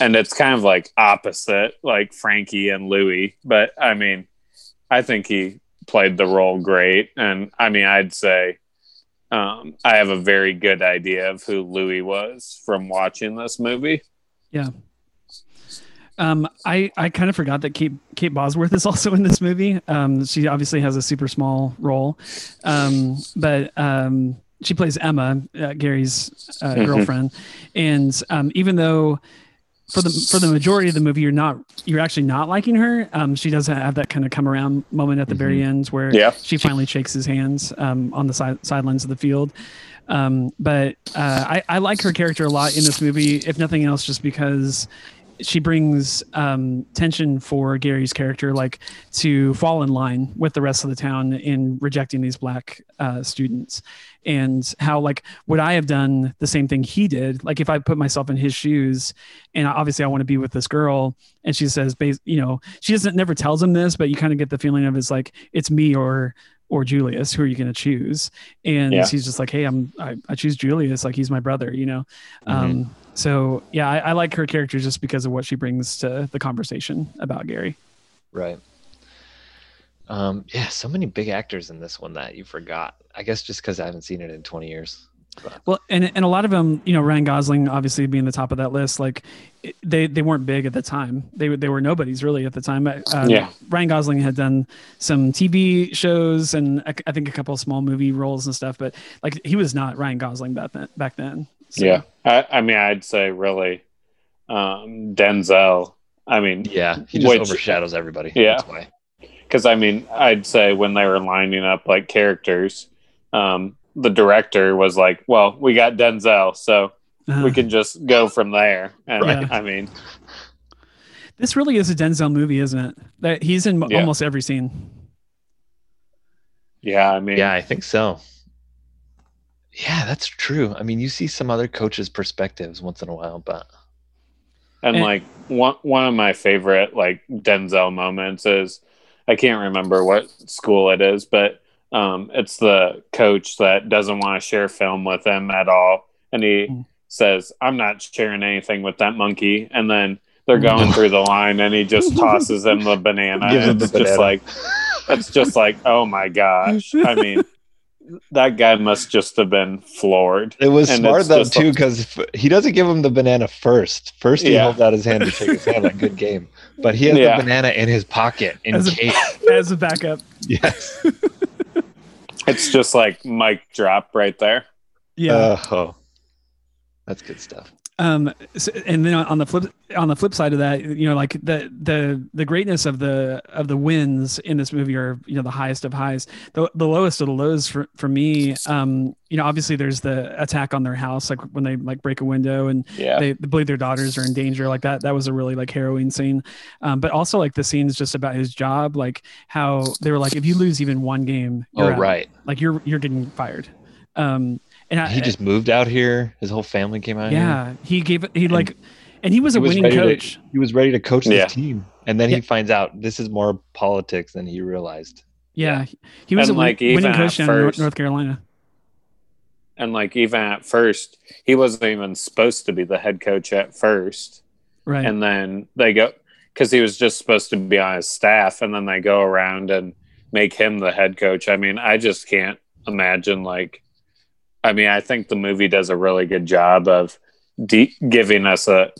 and it's kind of like opposite, like Frankie and Louie. But I mean, I think he played the role great. And I mean, I'd say um, I have a very good idea of who Louie was from watching this movie. Yeah. Um, I, I kind of forgot that Kate, Kate Bosworth is also in this movie. Um, she obviously has a super small role, um, but um, she plays Emma, uh, Gary's uh, girlfriend. And um, even though for the for the majority of the movie you're not you're actually not liking her, um, she does have that kind of come around moment at the mm-hmm. very end where yeah. she finally shakes his hands um, on the side sidelines of the field. Um, but uh, I, I like her character a lot in this movie, if nothing else, just because she brings um, tension for Gary's character, like to fall in line with the rest of the town in rejecting these black uh, students, and how like would I have done the same thing he did? Like if I put myself in his shoes, and obviously I want to be with this girl, and she says, you know, she doesn't never tells him this, but you kind of get the feeling of it's like it's me or or Julius. Who are you going to choose? And yeah. he's just like, hey, I'm I, I choose Julius. Like he's my brother, you know. Mm-hmm. Um, So, yeah, I, I like her character just because of what she brings to the conversation about Gary. Right. Um, yeah, so many big actors in this one that you forgot. I guess just because I haven't seen it in twenty years. But. Well, and and a lot of them, you know, Ryan Gosling obviously being the top of that list, like it, they, they weren't big at the time. They they were nobodies really at the time. Uh, yeah. Ryan Gosling had done some T V shows and I, I think a couple of small movie roles and stuff, but like he was not Ryan Gosling back then. Back then. So. Yeah, I, I mean, I'd say really um, Denzel. I mean, yeah, he just which, overshadows everybody. Yeah, because I mean, I'd say when they were lining up like characters, um, the director was like, "Well, we got Denzel, so uh, we can just go from there." And right. I mean, this really is a Denzel movie, isn't it? That he's in yeah. almost every scene. Yeah, I mean, yeah, I think so. Yeah, that's true. I mean, you see some other coaches' perspectives once in a while, but and, and like one one of my favorite like Denzel moments is I can't remember what school it is, but um, it's the coach that doesn't want to share film with him at all, and he mm. says, "I'm not sharing anything with that monkey," and then they're going through the line, and he just tosses him the banana. Gives and him it's the just banana. Like it's just like, oh my gosh! I mean. That guy must just have been floored. It was and smart, though, too, because like, he doesn't give him the banana first. First, he yeah. holds out his hand to shake his hand, like, good game. But he has yeah. the banana in his pocket in as case. A, as a backup. Yes. It's just like mic drop right there. Yeah. Uh, oh, that's good stuff. Um, so, and then on the flip on the flip side of that, you know, like the the the greatness of the of the wins in this movie are, you know, the highest of highs, the the lowest of the lows for for me. Um, you know, obviously there's the attack on their house, like when they like break a window and yeah. they, they believe their daughters are in danger, like that. That was a really like harrowing scene. Um, but also like the scenes just about his job, like how they were like, if you lose even one game, you're oh, right, like you're you're getting fired. Um, And I, he just moved out here. His whole family came out yeah, here. Yeah, he gave he like, and, and he was a he was winning coach. To, he was ready to coach yeah. this team, and then yeah. he finds out this is more politics than he realized. Yeah, he was and a like win, winning coach down in North Carolina. And like even at first, he wasn't even supposed to be the head coach at first, right? And then they go because he was just supposed to be on his staff, and then they go around and make him the head coach. I mean, I just can't imagine like. I mean, I think the movie does a really good job of de- giving us a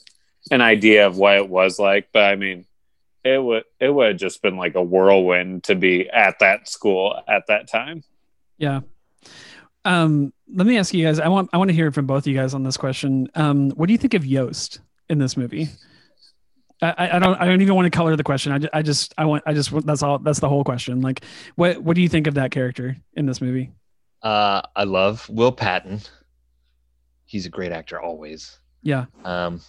an idea of what it was like. But I mean, it would it would have just been like a whirlwind to be at that school at that time. Yeah. Um, let me ask you guys. I want I want to hear from both of you guys on this question. Um, what do you think of Yoast in this movie? I, I don't I don't even want to color the question. I just, I just I want I just that's all that's the whole question. Like, what what do you think of that character in this movie? Uh, I love Will Patton. He's a great actor always. Yeah. Um,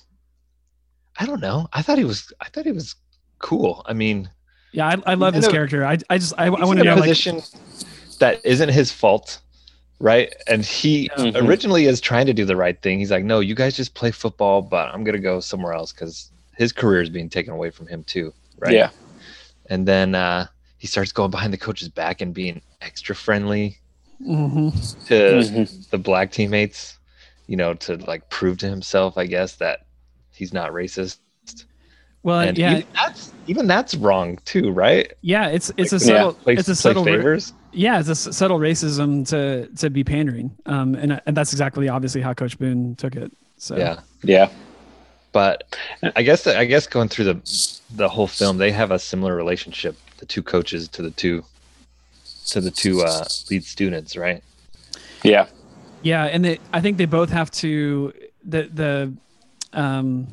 I don't know. I thought he was. I thought he was cool. I mean. Yeah, I, I love his character. I I just I, I want to know position like that isn't his fault, right? And he mm-hmm. originally is trying to do the right thing. He's like, no, you guys just play football, but I'm gonna go somewhere else because his career is being taken away from him too, right? Yeah. And then uh, he starts going behind the coach's back and being extra friendly. Mm-hmm. to mm-hmm. the black teammates, you know, to like prove to himself, I guess, that he's not racist. Well, and yeah, even that's even that's wrong too, right? Yeah, it's it's like, a subtle, yeah, play, it's a subtle favors. Yeah, it's a subtle racism to to be pandering, um, and and that's exactly obviously how Coach Boone took it. So yeah, yeah. But I guess I guess going through the the whole film, they have a similar relationship, the two coaches to the two to the two uh, lead students, right? Yeah, yeah, and they, I think they both have to the the. Um,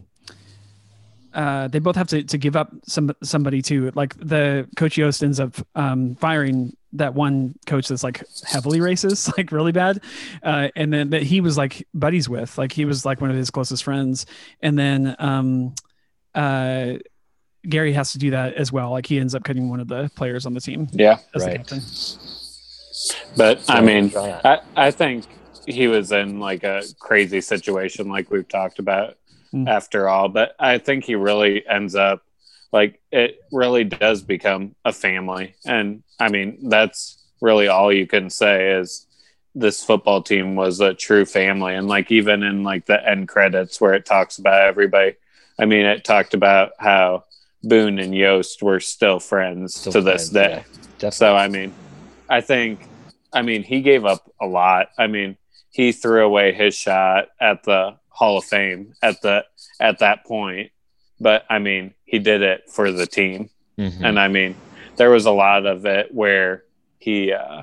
Uh, they both have to, to give up some somebody too. Like the coach Yoast ends up um, firing that one coach that's like heavily racist, like really bad, uh, and then that he was like buddies with, like he was like one of his closest friends. And then um, uh, Gary has to do that as well. Like he ends up cutting one of the players on the team. Yeah, right. But so, I mean, I, I think he was in like a crazy situation, like we've talked about. After all, but I think he really ends up like it really does become a family. And I mean, that's really all you can say is this football team was a true family. And like, even in like the end credits where it talks about everybody, I mean, it talked about how Boone and Yoast were still friends still to friends, this day. Yeah, so, I mean, I think, I mean, he gave up a lot. I mean, he threw away his shot at the Hall of Fame at the at that point, but I mean he did it for the team. Mm-hmm. And I mean there was a lot of it where he uh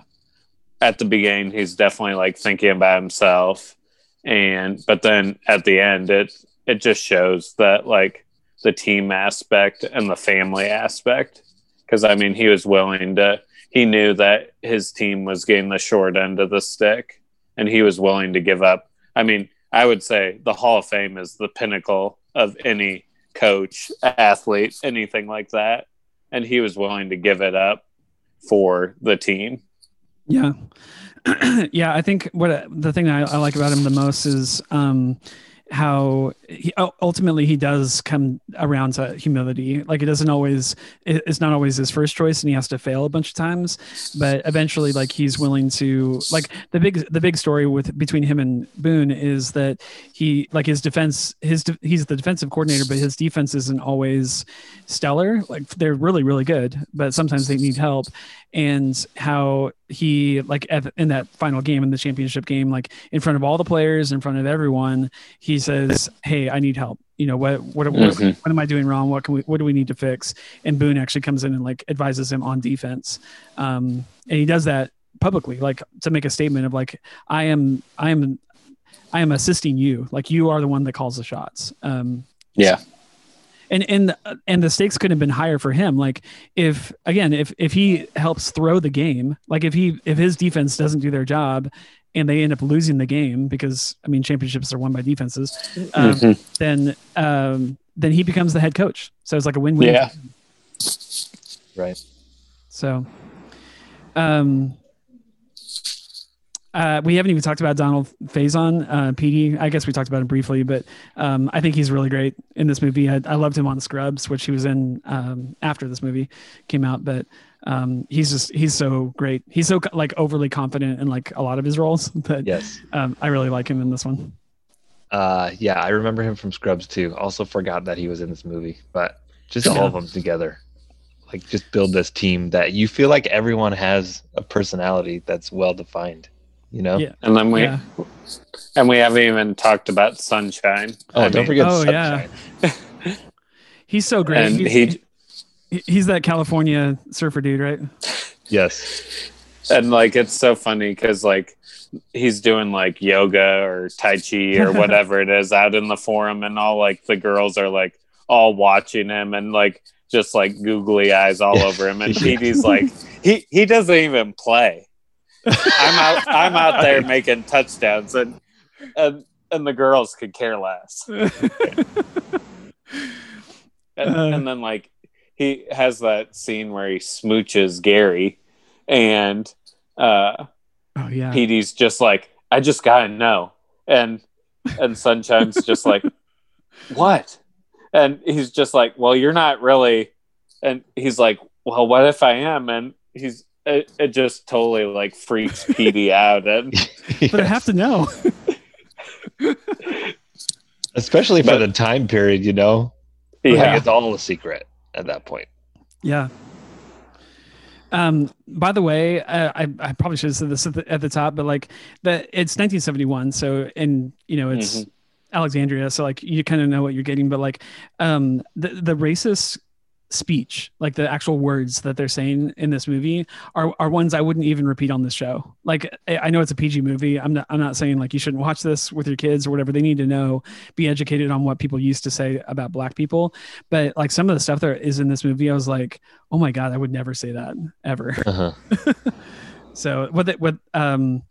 at the beginning he's definitely like thinking about himself, and but then at the end it it just shows that like the team aspect and the family aspect, because I mean he was willing to he knew that his team was getting the short end of the stick and he was willing to give up. I mean I would say the Hall of Fame is the pinnacle of any coach, athlete, anything like that. And he was willing to give it up for the team. Yeah. Yeah. I think what the thing that I, I like about him the most is um, how he, ultimately he does come around to humility. Like it doesn't always, it's not always his first choice and he has to fail a bunch of times, but eventually like he's willing to, like the big, the big story with between him and Boone is that he, like his defense, his, de- he's the defensive coordinator, but his defense isn't always stellar. Like they're really, really good, but sometimes they need help. And how he like at, in that final game in the championship game, like in front of all the players, in front of everyone, he says, "Hey, I need help. You know, what, what, what, mm-hmm. what am I doing wrong? What can we, what do we need to fix?" And Boone actually comes in and like advises him on defense. Um, and he does that publicly, like to make a statement of like, I am, I am, I am assisting you. Like you are the one that calls the shots. Um, yeah. And and and the stakes could have been higher for him. Like if again, if if he helps throw the game, like if he if his defense doesn't do their job, and they end up losing the game because I mean championships are won by defenses, um, mm-hmm. then um, then he becomes the head coach. So it's like a win-win. Yeah. Right. So, um, uh, we haven't even talked about Donald Faison, uh, P D. I guess we talked about him briefly, but um, I think he's really great in this movie. I, I loved him on Scrubs, which he was in um, after this movie came out. But um, he's just he's so great. He's so like overly confident in like a lot of his roles. But yes, um, I really like him in this one. Uh, yeah, I remember him from Scrubs too. Also forgot that he was in this movie, but just yeah. all of them together. Like just build this team that you feel like everyone has a personality that's well defined. You know, yeah. and then we, yeah. and we haven't even talked about Sunshine. Oh, I don't mean, forget oh, Sunshine. Yeah. He's so great. And he's, he, he's that California surfer dude, right? Yes. And like, it's so funny because like he's doing like yoga or Tai Chi or whatever it is out in the forum, and all like the girls are like all watching him and like just like googly eyes all over him. And P D's like, he he doesn't even play. I'm out. I'm out there making touchdowns, and and, and the girls could care less. and, and then, like, he has that scene where he smooches Gary, and uh, oh yeah, P D's just like, I just gotta know, and and Sunshine's just like, what? And he's just like, well, you're not really, and he's like, well, what if I am? And he's. It, it just totally like freaks P D out, and but I have to know. Especially for but, the time period, you know? Yeah. Like it's all a secret at that point. Yeah. Um, by the way, uh, I, I probably should have said this at the, at the top, but like that it's nineteen seventy-one. So, and you know, it's mm-hmm. Alexandria. So like, you kind of know what you're getting, but like, um, the, the racist speech, like the actual words that they're saying in this movie are, are ones I wouldn't even repeat on this show. Like, I know it's a P G movie. I'm not, I'm not saying like you shouldn't watch this with your kids or whatever. They need to know, be educated on what people used to say about black people. But like some of the stuff that is in this movie, I was like, oh my God, I would never say that ever. Uh-huh. So what, what, um,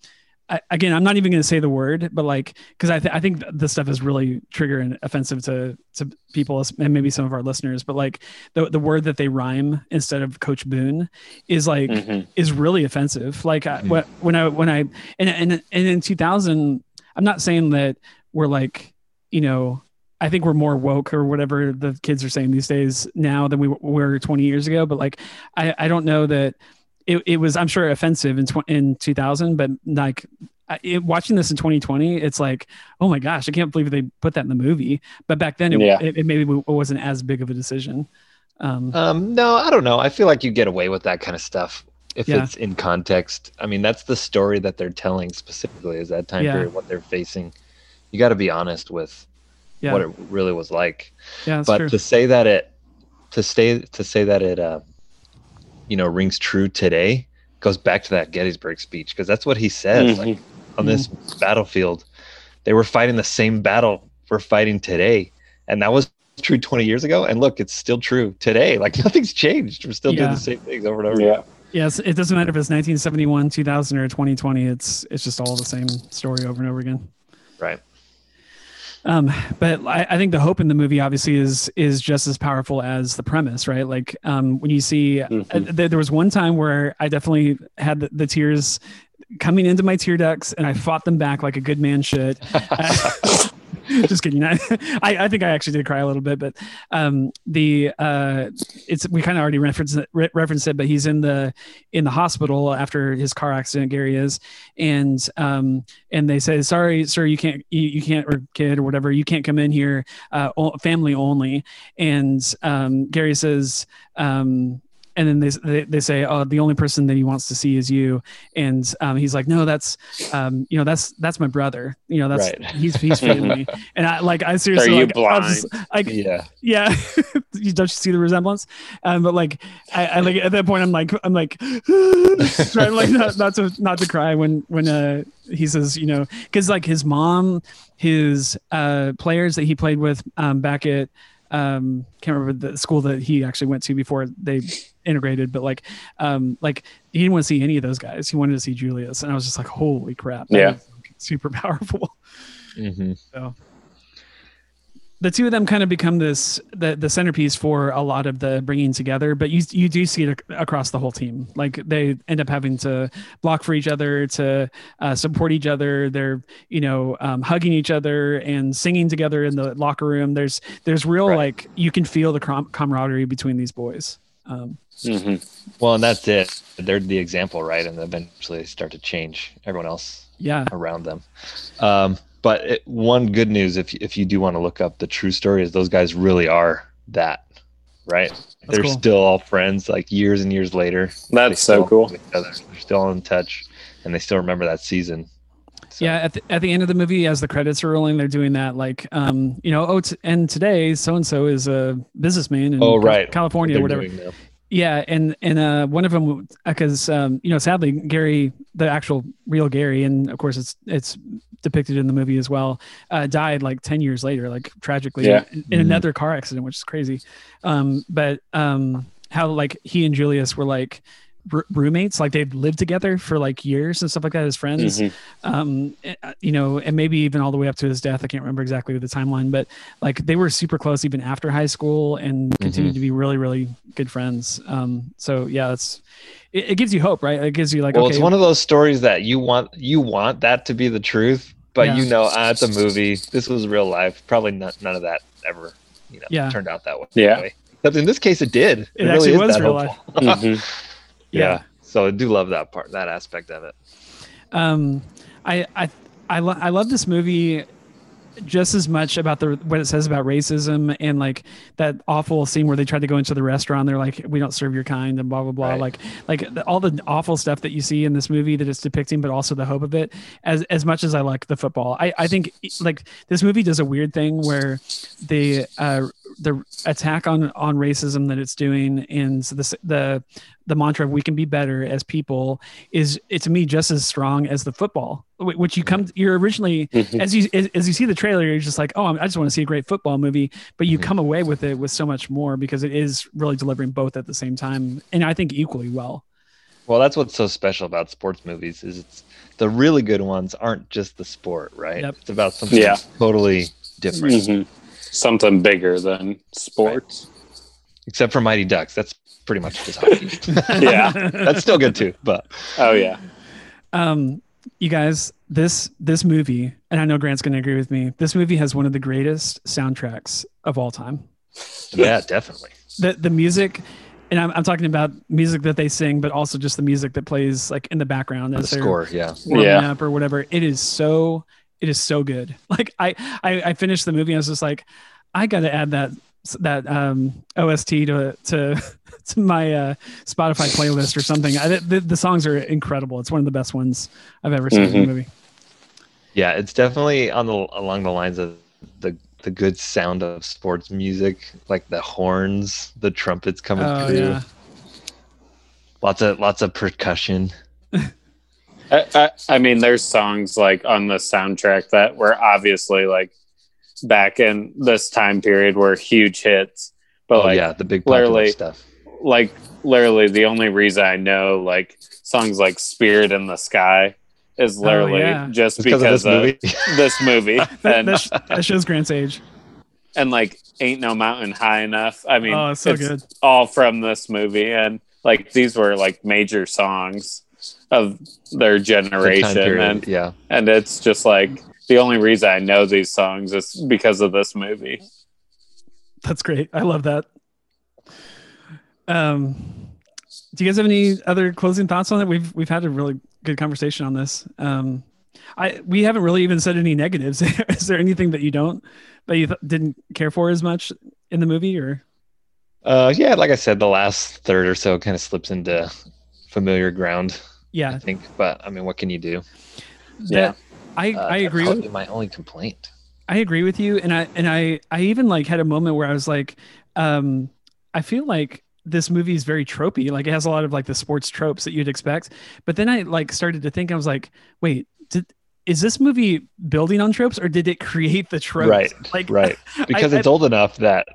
I, again, I'm not even going to say the word, but like, because I, th- I think this stuff is really trigger and offensive to, to people and maybe some of our listeners. But like the the word that they rhyme instead of Coach Boone is like mm-hmm. is really offensive. Like mm-hmm. I, when I when I and and and in two thousand, I'm not saying that we're like, you know, I think we're more woke or whatever the kids are saying these days now than we were twenty years ago. But like, I, I don't know that. It it was, I'm sure, offensive in tw- in two thousand, but like it, watching this in twenty twenty, it's like, oh my gosh, I can't believe they put that in the movie. But back then, it, yeah. it, it maybe wasn't as big of a decision. Um, um, no, I don't know. I feel like you get away with that kind of stuff if yeah. it's in context. I mean, that's the story that they're telling specifically is that time yeah. period, what they're facing. You got to be honest with yeah. what it really was like. Yeah, but true. to say that it to stay to say that it. Uh, you know, rings true today, goes back to that Gettysburg speech, because that's what he says. Mm-hmm. Like on this mm-hmm. battlefield, they were fighting the same battle we're fighting today, and that was true twenty years ago. And look, it's still true today. Like nothing's changed. We're still yeah. doing the same things over and over. Yeah. Yes, it doesn't matter if it's nineteen seventy-one, two thousand, or twenty twenty. It's it's just all the same story over and over again. Right. Um, but I, I think the hope in the movie obviously is, is just as powerful as the premise, right? Like, um, when you see, mm-hmm. uh, th- there was one time where I definitely had the, the tears coming into my tear ducts and I fought them back like a good man should. uh, just kidding. I, I think I actually did cry a little bit, but, um, the, uh, it's, we kind of already referenced it, re- referenced it, but he's in the, in the hospital after his car accident, Gary is. And, um, and they say, sorry, sir, you can't, you, you can't, or kid or whatever, you can't come in here, uh, family only. And, um, Gary says, um, and then they, they they say, oh, the only person that he wants to see is you. And um, he's like, no, that's, um, you know, that's that's my brother. You know, that's right. he's he's family. And I like I seriously, are you like, blind? I just, I, yeah, yeah. You don't see the resemblance, um, but like I, I like at that point I'm like I'm like trying like not, not to not to cry when when uh, he says, you know, because like his mom, his uh, players that he played with um, back at. um can't remember the school that he actually went to before they integrated, but like um like he didn't want to see any of those guys. He wanted to see Julius, and I was just like, holy crap, that yeah is super powerful. Mm-hmm. So the two of them kind of become this the the centerpiece for a lot of the bringing together, but you you do see it ac- across the whole team. Like they end up having to block for each other, to uh, support each other. They're you know um, hugging each other and singing together in the locker room. There's there's real right. like you can feel the com- camaraderie between these boys. Um, mm-hmm. Well, and that's it. They're the example, right? And eventually they start to change everyone else yeah. around them. Um, But it, one good news, if if you do want to look up the true story, is those guys really are that, right? That's They're cool. still all friends, like years and years later. That's so cool. They're still in touch, and they still remember that season. So. Yeah, at the, at the end of the movie, as the credits are rolling, they're doing that, like, um, you know, oh, t- and today so-and-so is a businessman in oh, right. California or whatever. Yeah, and and uh, one of them, because um, you know, sadly, Gary, the actual real Gary, and of course, it's it's depicted in the movie as well, uh, died like ten years later, like tragically yeah. in, in mm-hmm. another car accident, which is crazy. Um, but um, how like he and Julius were like r- roommates, like they'd lived together for like years and stuff like that as friends, mm-hmm. um, you know, and maybe even all the way up to his death. I can't remember exactly the timeline, but like they were super close even after high school and mm-hmm. continued to be really, really good friends. Um, so yeah, that's. It, it gives you hope, right? It gives you like. Well, okay, it's one of those stories that you want you want that to be the truth, but yeah. you know, ah, it's a movie. This was real life. Probably not, none of that ever, you know, yeah. turned out that way. Yeah. Anyway. Except in this case, it did. It, it actually really was real hopeful. Life. Mm-hmm. yeah. yeah. So I do love that part, that aspect of it. Um, I I I, lo- I love this movie. just as much about the what it says about racism and like that awful scene where they tried to go into the restaurant. They're like, we don't serve your kind and blah, blah, blah. Right. Like, like the, all the awful stuff that you see in this movie that it's depicting, but also the hope of it, as, as much as I like the football. I, I think like this movie does a weird thing where the, uh, the attack on, on racism that it's doing and the, the, the mantra of we can be better as people is, it, to me, just as strong as the football, which you come, you're originally, as you, as you see the trailer, you're just like, oh, I just want to see a great football movie, but you come away with it with so much more because it is really delivering both at the same time. And I think equally well. Well, that's what's so special about sports movies is it's the really good ones aren't just the sport, right? Yep. It's about something yeah. totally different. Mm-hmm. Something bigger than sports. Right. Except for Mighty Ducks. That's pretty much just hockey. Yeah. That's still good too, but. Oh yeah. Um, you guys, this, this movie, and I know Grant's going to agree with me, this movie has one of the greatest soundtracks of all time. Yeah, definitely. The the music, and I'm, I'm talking about music that they sing, but also just the music that plays like in the background. As the score, yeah. Yeah. Up or whatever. It is so, it is so good. Like I, I, I finished the movie and I was just like, I got to add that that um O S T to to to my uh Spotify playlist or something. I, the, the songs are incredible. It's one of the best ones I've ever seen mm-hmm. in a movie. Yeah, it's definitely on the along the lines of the the good sound of sports music, like the horns, the trumpets coming oh, through. Yeah. Lots of lots of percussion. I, I, I mean, there's songs like on the soundtrack that were obviously like back in this time period were huge hits, but oh, like yeah, the big popular stuff. Like literally, the only reason I know like songs like "Spirit in the Sky" is literally oh, yeah. just it's because of this of movie. This movie. that, and, that, that shows Grant's age. And like, "Ain't No Mountain High Enough." I mean, oh, it's so it's good. All from this movie, and like these were like major songs of their generation and yeah and it's just like the only reason I know these songs is because of this movie. That's great. I love that. Um do you guys have any other closing thoughts on it? We've we've had a really good conversation on this. um I we haven't really even said any negatives. Is there anything that you don't that you th- didn't care for as much in the movie? Or uh yeah like I said, the last third or so kind of slips into familiar ground. Yeah, I think, but I mean, what can you do? That, yeah, I, uh, I agree. With, my only complaint. I agree with you, and I and I I even like had a moment where I was like, um, I feel like this movie is very tropey. Like it has a lot of like the sports tropes that you'd expect. But then I like started to think. I was like, wait, did is this movie building on tropes or did it create the tropes? Right, like, right. Because I, it's I, old enough that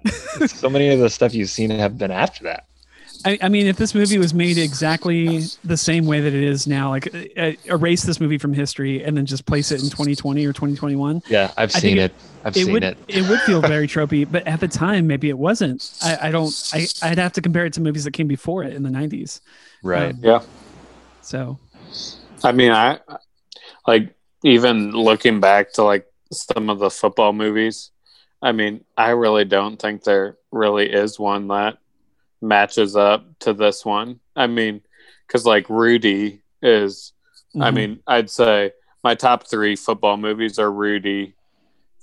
so many of the stuff you've seen have been after that. I, I mean, if this movie was made exactly the same way that it is now, like uh, erase this movie from history and then just place it in twenty twenty or twenty twenty-one. Yeah, I've I seen it. it. I've it seen would, it. It would feel very tropey, but at the time, maybe it wasn't. I, I don't. I, I'd have to compare it to movies that came before it in the nineties. Right. Um, yeah. So. I mean, I like even looking back to like some of the football movies. I mean, I really don't think there really is one that matches up to this one. I mean, because like Rudy is mm-hmm. I mean, I'd say my top three football movies are Rudy,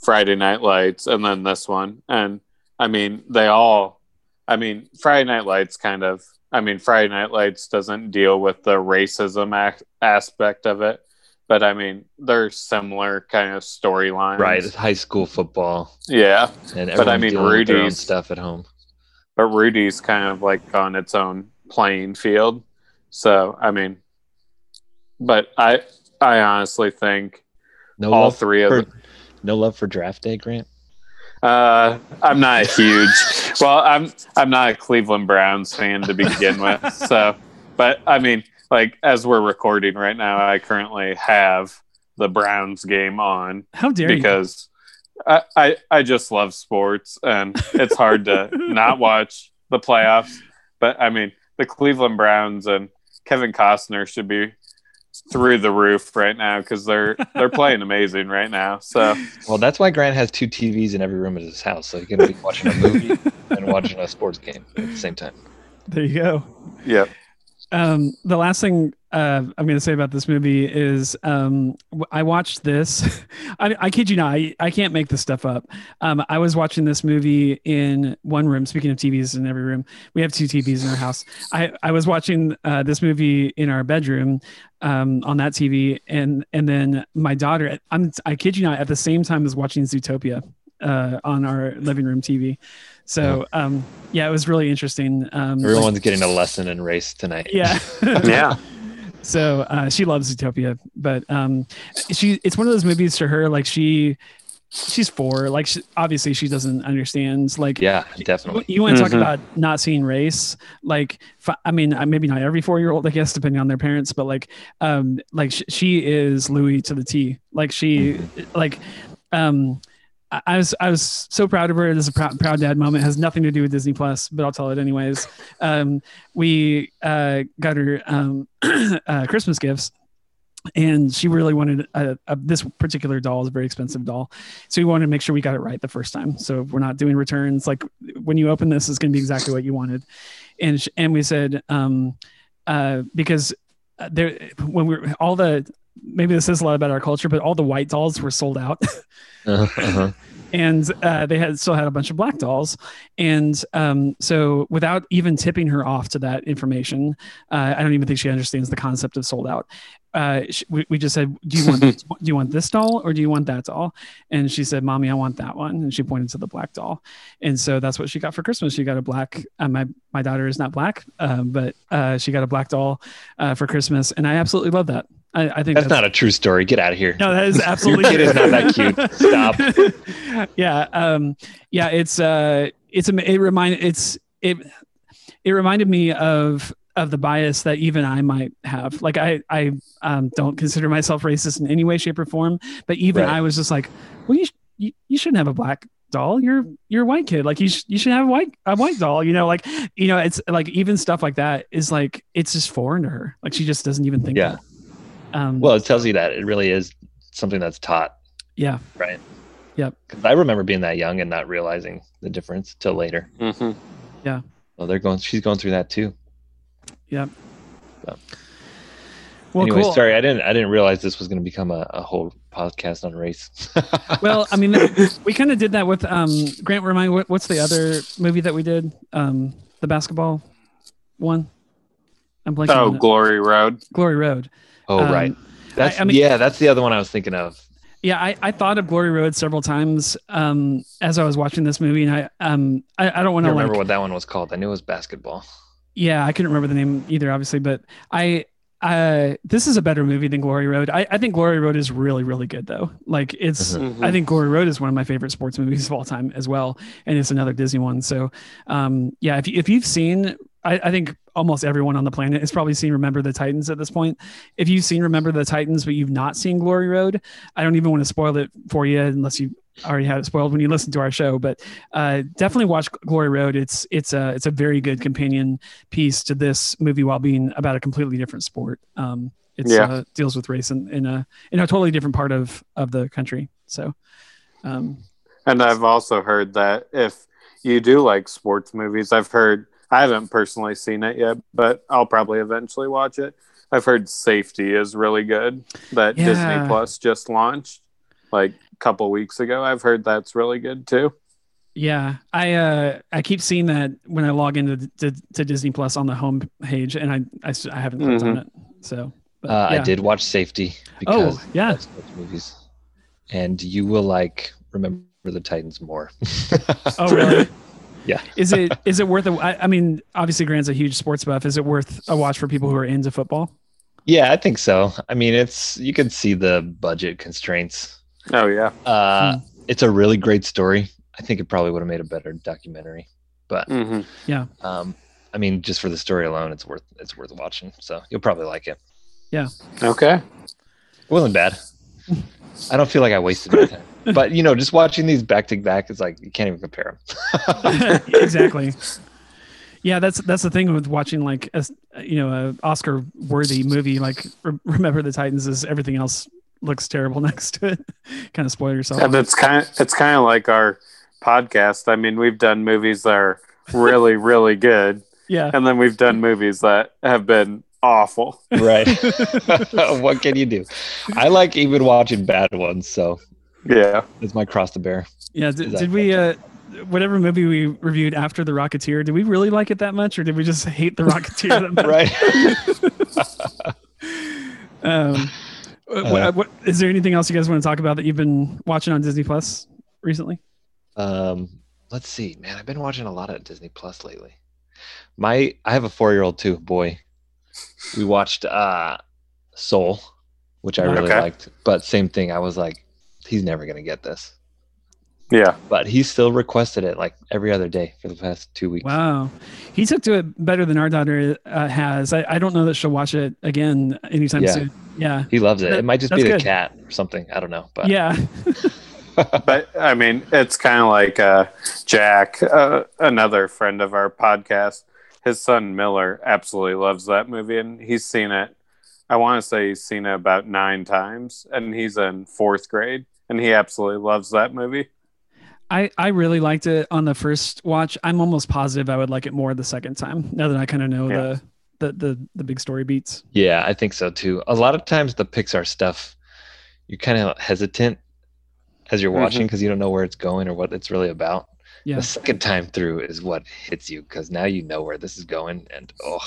Friday Night Lights, and then this one. And I mean, they all I mean Friday Night Lights kind of I mean Friday Night Lights doesn't deal with the racism ac- aspect of it, but I mean they're similar kind of storylines, right? It's high school football. Yeah, and but I mean Rudy's stuff at home. But Rudy's kind of like on its own playing field. So, I mean, but I I honestly think no all three of for, them. No love for draft day, Grant? Uh, I'm not a huge. well, I'm I'm not a Cleveland Browns fan to begin with. So, but I mean, like as we're recording right now, I currently have the Browns game on. How dare because you? Because I, I, I just love sports, and it's hard to not watch the playoffs. But, I mean, the Cleveland Browns and Kevin Costner should be through the roof right now because they're they're playing amazing right now. So, well, that's why Grant has two T Vs in every room of his house. So he can be watching a movie and watching a sports game at the same time. There you go. Yeah. Um, the last thing uh, I'm going to say about this movie is um, I watched this. I, I kid you not. I, I can't make this stuff up. Um, I was watching this movie in one room. Speaking of T Vs in every room, we have two T Vs in our house. I, I was watching uh, this movie in our bedroom um, on that T V. And and then my daughter, I'm, I kid you not, at the same time as watching Zootopia uh, on our living room T V. So, um, yeah, it was really interesting. Um, Everyone's like, getting a lesson in race tonight. Yeah. Yeah. So uh, she loves Zootopia, but um, she it's one of those movies to her, like she she's four. Like, she, obviously she doesn't understand. Like, yeah, definitely. You, you want to mm-hmm. talk about not seeing race. Like, I mean, maybe not every four-year-old, I guess, depending on their parents. But like, um, like sh- she is Louis to the T. Like she like um. I was I was so proud of her. This is a proud, proud dad moment. It has nothing to do with Disney Plus, but I'll tell it anyways. Um, we uh, got her um, uh, Christmas gifts, and she really wanted a, a, this particular doll is a very expensive doll, so we wanted to make sure we got it right the first time. So we're not doing returns. Like when you open this, it's going to be exactly what you wanted. And sh- and we said um, uh, because there when we were all the. Maybe this says a lot about our culture, but all the white dolls were sold out. uh-huh. And uh, they had still had a bunch of black dolls. And um, so without even tipping her off to that information, uh, I don't even think she understands the concept of sold out. Uh, she, we, we just said, do you want this, do you want this doll or do you want that doll? And she said, Mommy, I want that one. And she pointed to the black doll. And so that's what she got for Christmas. She got a black, uh, my, my daughter is not black, uh, but uh, she got a black doll uh, for Christmas. And I absolutely love that. I, I think that's, that's not a true story. Get out of here. No, that is absolutely Your kid is not that cute. Stop. Yeah. Um, yeah. It's, uh, it's, it reminded, it's, it, it reminded me of, of the bias that even I might have. Like I, I, um, don't consider myself racist in any way, shape or form, but even right. I was just like, well, you, you, you shouldn't have a black doll. You're, you're a white kid. Like you, sh- you should have a white, a white doll, you know, like, you know, it's like, even stuff like that is like, it's just foreign to her. Like she just doesn't even think yeah. that. Um, well, it tells you that it really is something that's taught. Yeah. Right. Yep. Because I remember being that young and not realizing the difference till later. Mm-hmm. Yeah. Well, they're going. She's going through that too. Yep. So. Well, anyway, cool. Sorry, I didn't. I didn't realize this was going to become a, a whole podcast on race. Well, I mean, we kind of did that with um, Grant. Remind what, what's the other movie that we did? Um, the basketball one. I'm blanking. Oh, Glory Road. Glory Road. Oh, um, right. That's, I, I mean, yeah, that's the other one I was thinking of. Yeah, I, I thought of Glory Road several times um, as I was watching this movie. And I um I, I don't want to like, remember what that one was called. I knew it was basketball. Yeah, I couldn't remember the name either, obviously. But I, I this is a better movie than Glory Road. I, I think Glory Road is really, really good, though. Like it's mm-hmm. I think Glory Road is one of my favorite sports movies of all time as well. And it's another Disney one. So, um, yeah, if, if you've seen... I, I think almost everyone on the planet has probably seen Remember the Titans at this point. If you've seen Remember the Titans, but you've not seen Glory Road, I don't even want to spoil it for you unless you already had it spoiled when you listen to our show, but uh, definitely watch Glory Road. It's, it's a, it's a very good companion piece to this movie while being about a completely different sport. Um, it's yeah. uh, deals with race in, in a, in a totally different part of, of the country. So, um, and I've also heard that if you do like sports movies, I've heard, I haven't personally seen it yet, but I'll probably eventually watch it. I've heard Safety is really good that yeah. Disney Plus just launched like a couple weeks ago. I've heard that's really good too. Yeah, I uh, I keep seeing that when I log into to, to Disney Plus on the home page, and I I, I haven't clicked mm-hmm. on it. So but, uh, yeah. I did watch Safety because oh, yeah. that's sports movies, and you will like Remember the Titans more. Oh really? Yeah. Is it is it worth a, I, I mean, obviously Grant's a huge sports buff. Is it worth a watch for people who are into football? Yeah, I think so. I mean, it's you can see the budget constraints. Oh yeah. Uh, mm. It's a really great story. I think it probably would have made a better documentary, but mm-hmm. yeah. Um, I mean, just for the story alone, it's worth it's worth watching. So you'll probably like it. Yeah. Okay. It wasn't bad. I don't feel like I wasted my time. But, you know, just watching these back to back is like, you can't even compare them. Exactly. Yeah, that's that's the thing with watching like, a, you know, an Oscar worthy movie like Re- Remember the Titans is everything else looks terrible next to it. Kind of spoil yourself. Yeah, that's kind of, it's kind of like our podcast. I mean, we've done movies that are really, really good. Yeah. And then we've done movies that have been awful. Right. What can you do? I like even watching bad ones, so yeah, it's my cross to bear. Yeah. Did, did we uh whatever movie we reviewed after The Rocketeer, did we really like it that much, or did we just hate The Rocketeer that much? Right. um Uh, what, what, is there anything else you guys want to talk about that you've been watching on Disney Plus recently? Um, let's see, man. I've been watching a lot of Disney Plus lately. My, I have a four-year-old too, boy. We watched uh, Soul, which I really okay. liked. But same thing, I was like, he's never gonna get this. Yeah. But he still requested it like every other day for the past two weeks. Wow. He took to it better than our daughter uh, has. I, I don't know that she'll watch it again anytime yeah. soon. Yeah. He loves it. That, it might just be the good. cat or something. I don't know. But yeah. But I mean, it's kind of like uh, Jack, uh, another friend of our podcast. His son Miller absolutely loves that movie, and he's seen it. I want to say he's seen it about nine times, and he's in fourth grade, and he absolutely loves that movie. I, I really liked it on the first watch. I'm almost positive I would like it more the second time, now that I kind of know yeah. the, the, the, the big story beats. Yeah, I think so too. A lot of times the Pixar stuff, you're kind of hesitant as you're watching because mm-hmm. you don't know where it's going or what it's really about. Yeah. The second time through is what hits you because now you know where this is going. And oh,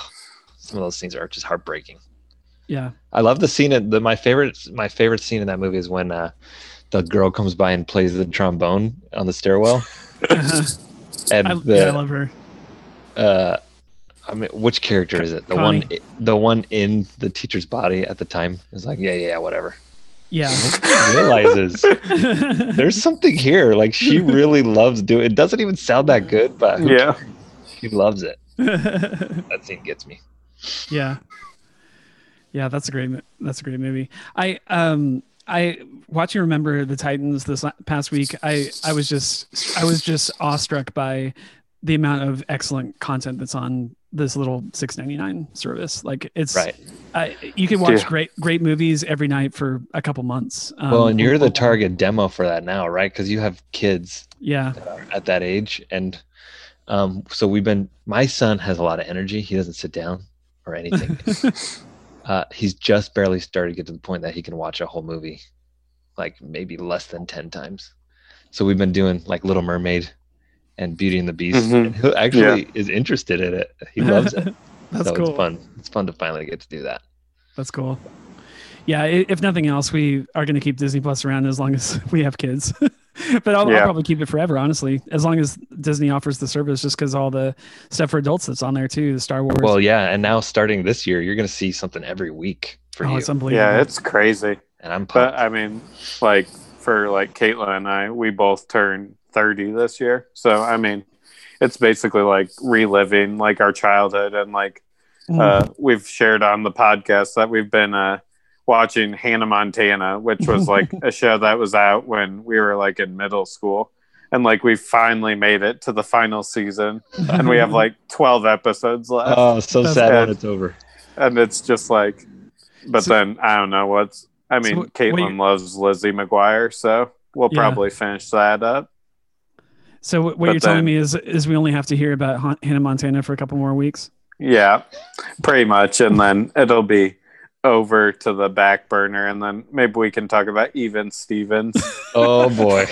some of those scenes are just heartbreaking. Yeah. I love the scene. In the, my favorite my favorite scene in that movie is when uh, the girl comes by and plays the trombone on the stairwell. Uh-huh. And I, the, yeah, I love her. Uh, I mean, which character is it? The Connie. one, the one in the teacher's body at the time is like, yeah, yeah, whatever. Yeah. She realizes there's something here. Like she really loves doing it. It doesn't even sound that good, but yeah, cares? She loves it. That scene gets me. Yeah. Yeah, that's a great. That's a great movie. I um. I watching Remember the Titans this past week. I, I was just I was just awestruck by the amount of excellent content that's on this little six ninety-nine service. Like it's right. I, you can watch yeah. great great movies every night for a couple months. Um, well, and you're the target demo for that now, right? Because you have kids. Yeah. That are at that age, and um, so we've been. My son has a lot of energy. He doesn't sit down or anything. Uh, he's just barely started to get to the point that he can watch a whole movie, like maybe less than ten times. So we've been doing like Little Mermaid and Beauty and the Beast. Mm-hmm. And he actually yeah. is interested in it. He loves it. That's so cool. It's fun. It's fun to finally get to do that. That's cool. Yeah. If nothing else, we are going to keep Disney Plus around as long as we have kids. But I'll, yeah. I'll probably keep it forever, honestly, as long as Disney offers the service, just because all the stuff for adults that's on there too, the Star Wars. Well, yeah, and now starting this year, you're going to see something every week for oh, you. It's unbelievable. Yeah, it's crazy. And I'm pumped. But I mean, like for like Caitlin and I, we both turned thirty this year, so I mean, it's basically like reliving like our childhood, and like mm. uh, we've shared on the podcast that we've been. Uh, watching Hannah Montana, which was like a show that was out when we were like in middle school, and like we finally made it to the final season and we have like twelve episodes left. Oh, so that's sad and, when it's over. And it's just like, but so, then I don't know what's, I mean, so what, Caitlin what loves Lizzie McGuire, so we'll yeah. probably finish that up. So what, what you're then, telling me is, is we only have to hear about Hannah Montana for a couple more weeks. Yeah, pretty much. And then it'll be over to the back burner, and then maybe we can talk about Even Stevens. Oh boy.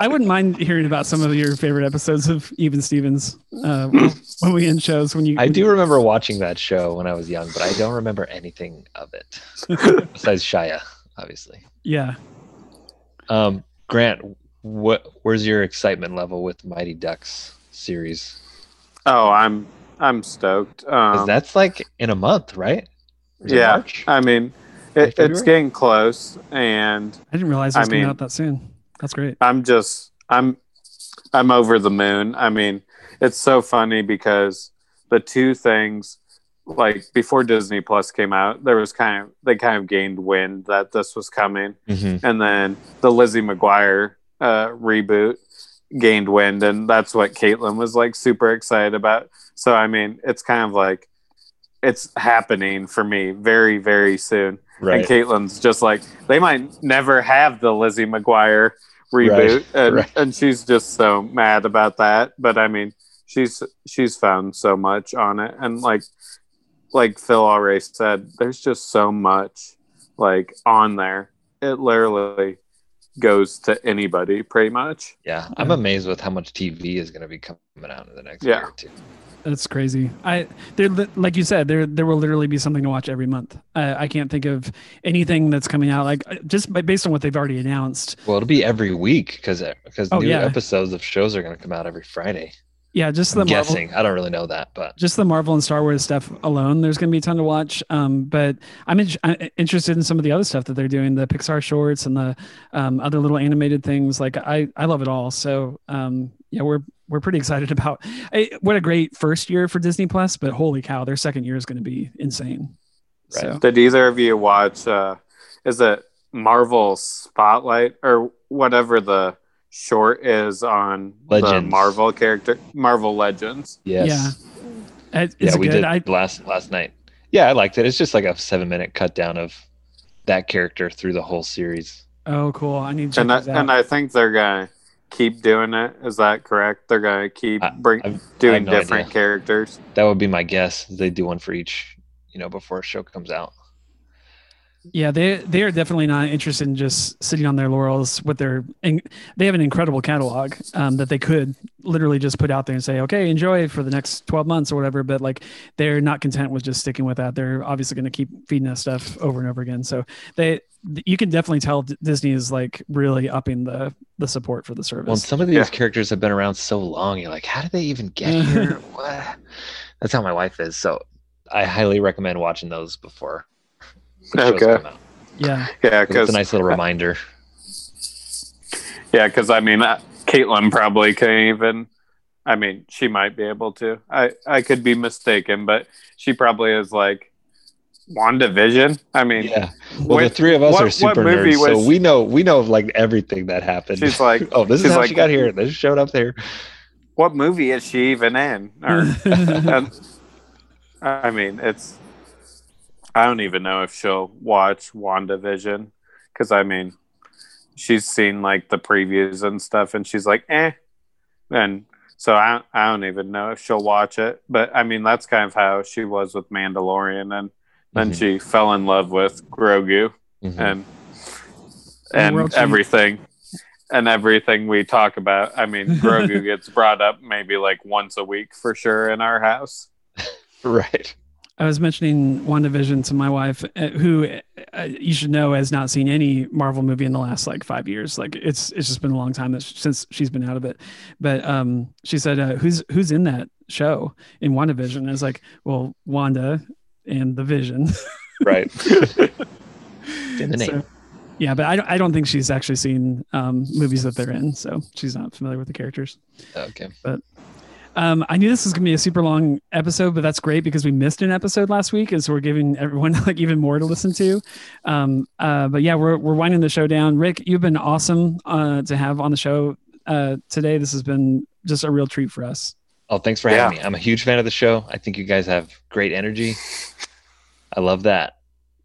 I wouldn't mind hearing about some of your favorite episodes of Even Stevens uh when we end shows. When you I do remember watching that show when I was young, but I don't remember anything of it besides Shia, obviously. Yeah. um Grant, what where's your excitement level with Mighty Ducks series? Oh, I'm I'm stoked. Um that's like in a month, right? Yeah, March? I mean, it, it's getting close, and I didn't realize it was I mean, coming out that soon. That's great. I'm just, I'm, I'm over the moon. I mean, it's so funny because the two things, like before Disney Plus came out, there was kind of they kind of gained wind that this was coming, mm-hmm. and then the Lizzie McGuire uh, reboot gained wind, and that's what Caitlin was like super excited about. So I mean, it's kind of like. It's happening for me very, very soon. Right. And Caitlin's just like, they might never have the Lizzie McGuire reboot. Right. And, right. and she's just so mad about that. But I mean, she's she's found so much on it, and like like Phil already said, there's just so much like on there. It literally goes to anybody pretty much. Yeah, I'm amazed with how much T V is going to be coming out in the next yeah. year or two. That's crazy. I there, like you said, there there will literally be something to watch every month. Uh, I can't think of anything that's coming out like just by, based on what they've already announced. Well, it'll be every week because because oh, new yeah. episodes of shows are going to come out every Friday. Yeah, just the I'm Marvel, guessing. I don't really know that, but just the Marvel and Star Wars stuff alone, there's going to be a ton to watch. Um, but I'm, in, I'm interested in some of the other stuff that they're doing, the Pixar shorts and the um, other little animated things. Like I, I love it all. So um, yeah, we're we're pretty excited about. I, what a great first year for Disney Plus, but holy cow, their second year is going to be insane. Right. So. Did either of you watch? Uh, is it Marvel Spotlight or whatever the? Short is on Legends. The Marvel character, Marvel Legends. Yes. Yeah, it's yeah, we good. did I... last last night. Yeah, I liked it. It's just like a seven minute cut down of that character through the whole series. Oh, cool! I need to. Check and I, out. and I think they're gonna keep doing it. Is that correct? They're gonna keep bring, I, doing no different idea. characters. That would be my guess. They do one for each, you know, before a show comes out. Yeah, they they are definitely not interested in just sitting on their laurels with their, and they have an incredible catalog um, that they could literally just put out there and say, okay, enjoy for the next twelve months or whatever. But like, they're not content with just sticking with that. They're obviously going to keep feeding us stuff over and over again. So they, you can definitely tell Disney is like really upping the the support for the service. Well, some of these yeah. characters have been around so long. You're like, how did they even get here? What? That's how my wife is. So I highly recommend watching those before. Okay. Yeah. Yeah. Cause, it's a nice little reminder. Yeah. Cause I mean, uh, Caitlin probably can't even, I mean, she might be able to, I, I could be mistaken, but she probably is like WandaVision. I mean, yeah. Well, with, the three of us what, are super nerds. Was, so we know, we know like everything that happened. She's like, oh, this is how like, she got here. This showed up there. What movie is she even in? Or, and, I mean, it's, I don't even know if she'll watch WandaVision because, I mean, she's seen, like, the previews and stuff, and she's like, eh. And so I, I don't even know if she'll watch it. But, I mean, that's kind of how she was with Mandalorian. And then mm-hmm. she fell in love with Grogu mm-hmm. and and, and everything. And everything we talk about. I mean, Grogu gets brought up maybe, like, once a week for sure in our house. Right. I was mentioning WandaVision to my wife, who uh, you should know has not seen any Marvel movie in the last like five years. Like it's it's just been a long time since she's been out of it. But um, she said, uh, "Who's who's in that show in WandaVision?" And I was like, "Well, Wanda and the Vision." Right. In the name. So, yeah, but I don't. I don't think she's actually seen um, movies that they're in, so she's not familiar with the characters. Okay. But. Um, I knew this was going to be a super long episode, but that's great because we missed an episode last week, and so we're giving everyone like even more to listen to. Um, uh, but yeah, we're we're winding the show down. Rick, you've been awesome uh, to have on the show uh, today. This has been just a real treat for us. Oh, thanks for yeah. having me. I'm a huge fan of the show. I think you guys have great energy. I love that.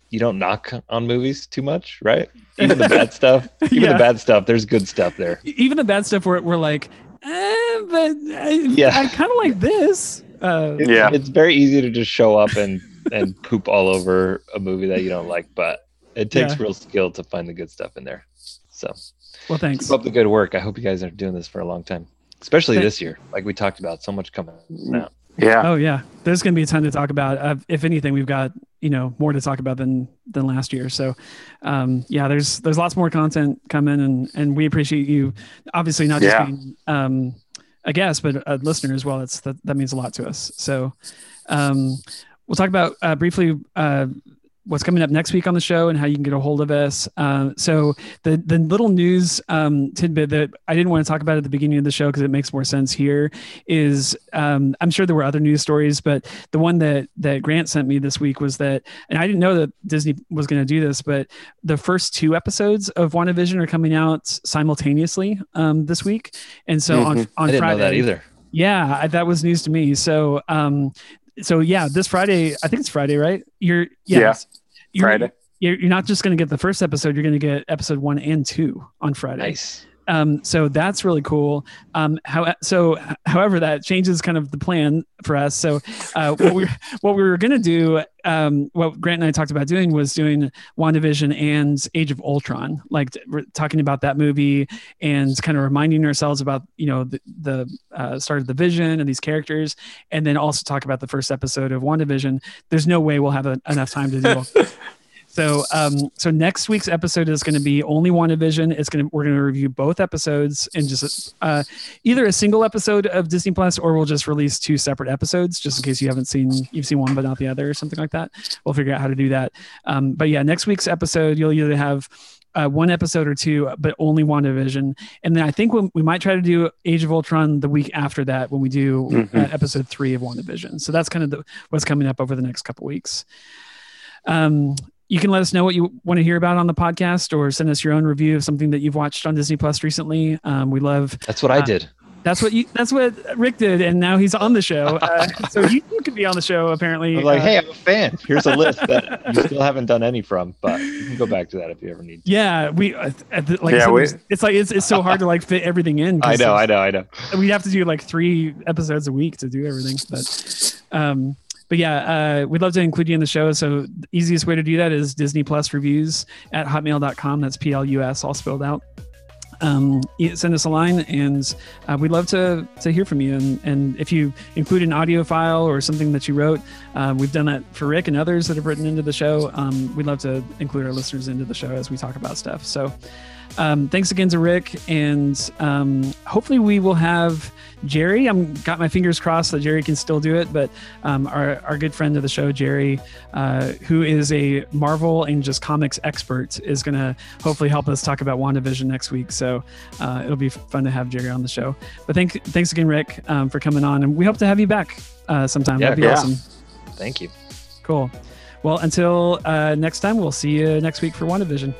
You don't knock on movies too much, right? Even the bad stuff. Even yeah. the bad stuff. There's good stuff there. Even the bad stuff where we're like. Eh, but I, yeah. I kind of like this. Uh, yeah, it's very easy to just show up and, and poop all over a movie that you don't like, but it takes yeah. real skill to find the good stuff in there. So, well, thanks. Keep up the good work. I hope you guys are doing this for a long time, especially Thank- this year. Like we talked about, so much coming out. Yeah. Oh yeah. There's going to be a ton to talk about. Uh, if anything, we've got you know more to talk about than than last year. So, um, yeah, there's there's lots more content coming, and and we appreciate you. Obviously, not just yeah. being um, a guest, but a listener as well. That's that, that means a lot to us. So, um, we'll talk about uh, briefly. Uh, what's coming up next week on the show and how you can get a hold of us. Uh, so the, the little news um, tidbit that I didn't want to talk about at the beginning of the show, cause it makes more sense here is um, I'm sure there were other news stories, but the one that, that Grant sent me this week was that, and I didn't know that Disney was going to do this, but the first two episodes of WandaVision are coming out simultaneously um, this week. And so mm-hmm. on, on I didn't Friday, know that either. yeah, I, that was news to me. So, um, So yeah, this Friday, I think it's Friday, right? You're yes, yeah, you're, Friday. You're, you're not just going to get the first episode; you're going to get episode one and two on Friday. Nice. Um, so that's really cool. Um, how, so, however, that changes kind of the plan for us. So uh, what, we, what we were going to do, um, what Grant and I talked about doing was doing WandaVision and Age of Ultron, like we're talking about that movie and kind of reminding ourselves about, you know, the, the uh, start of the Vision and these characters, and then also talk about the first episode of WandaVision. There's no way we'll have a, enough time to do So, um, so next week's episode is going to be only WandaVision. It's going to, we're going to review both episodes and just uh, either a single episode of Disney Plus, or we'll just release two separate episodes, just in case you haven't seen, you've seen one but not the other, or something like that. We'll figure out how to do that. Um, but yeah, next week's episode, you'll either have uh, one episode or two, but only WandaVision. And then I think we, we might try to do Age of Ultron the week after that, when we do mm-hmm. uh, episode three of WandaVision. So that's kind of the, what's coming up over the next couple weeks. Um, You can let us know what you want to hear about on the podcast, or send us your own review of something that you've watched on Disney Plus recently. Um, we love. That's what I uh, did. That's what you, that's what Rick did. And now he's on the show. Uh, so you, you could be on the show apparently. I'm like, uh, hey, I'm a fan. Here's a list that you still haven't done any from, but you can go back to that if you ever need to. Yeah. We, uh, at the, like, yeah, we, it's like, it's, it's so hard to like fit everything in. I know, I know, I know. We'd have to do like three episodes a week to do everything. But, um, But yeah, uh, we'd love to include you in the show. So the easiest way to do that is Disney Plus reviews at hotmail dot com. That's P L U S all spelled out. Um, send us a line, and uh, we'd love to to hear from you. And, and if you include an audio file or something that you wrote, uh, we've done that for Rick and others that have written into the show. Um, we'd love to include our listeners into the show as we talk about stuff. So um, thanks again to Rick, and um, hopefully we will have Jerry. I'm got my fingers crossed that Jerry can still do it, but um, our, our good friend of the show, Jerry, uh, who is a Marvel and just comics expert, is going to hopefully help us talk about WandaVision next week. So uh, it'll be fun to have Jerry on the show. But thank, thanks again, Rick, um, for coming on, and we hope to have you back uh, sometime. Yeah, That'd be yeah. awesome. Thank you. Cool. Well, until uh, next time, we'll see you next week for WandaVision.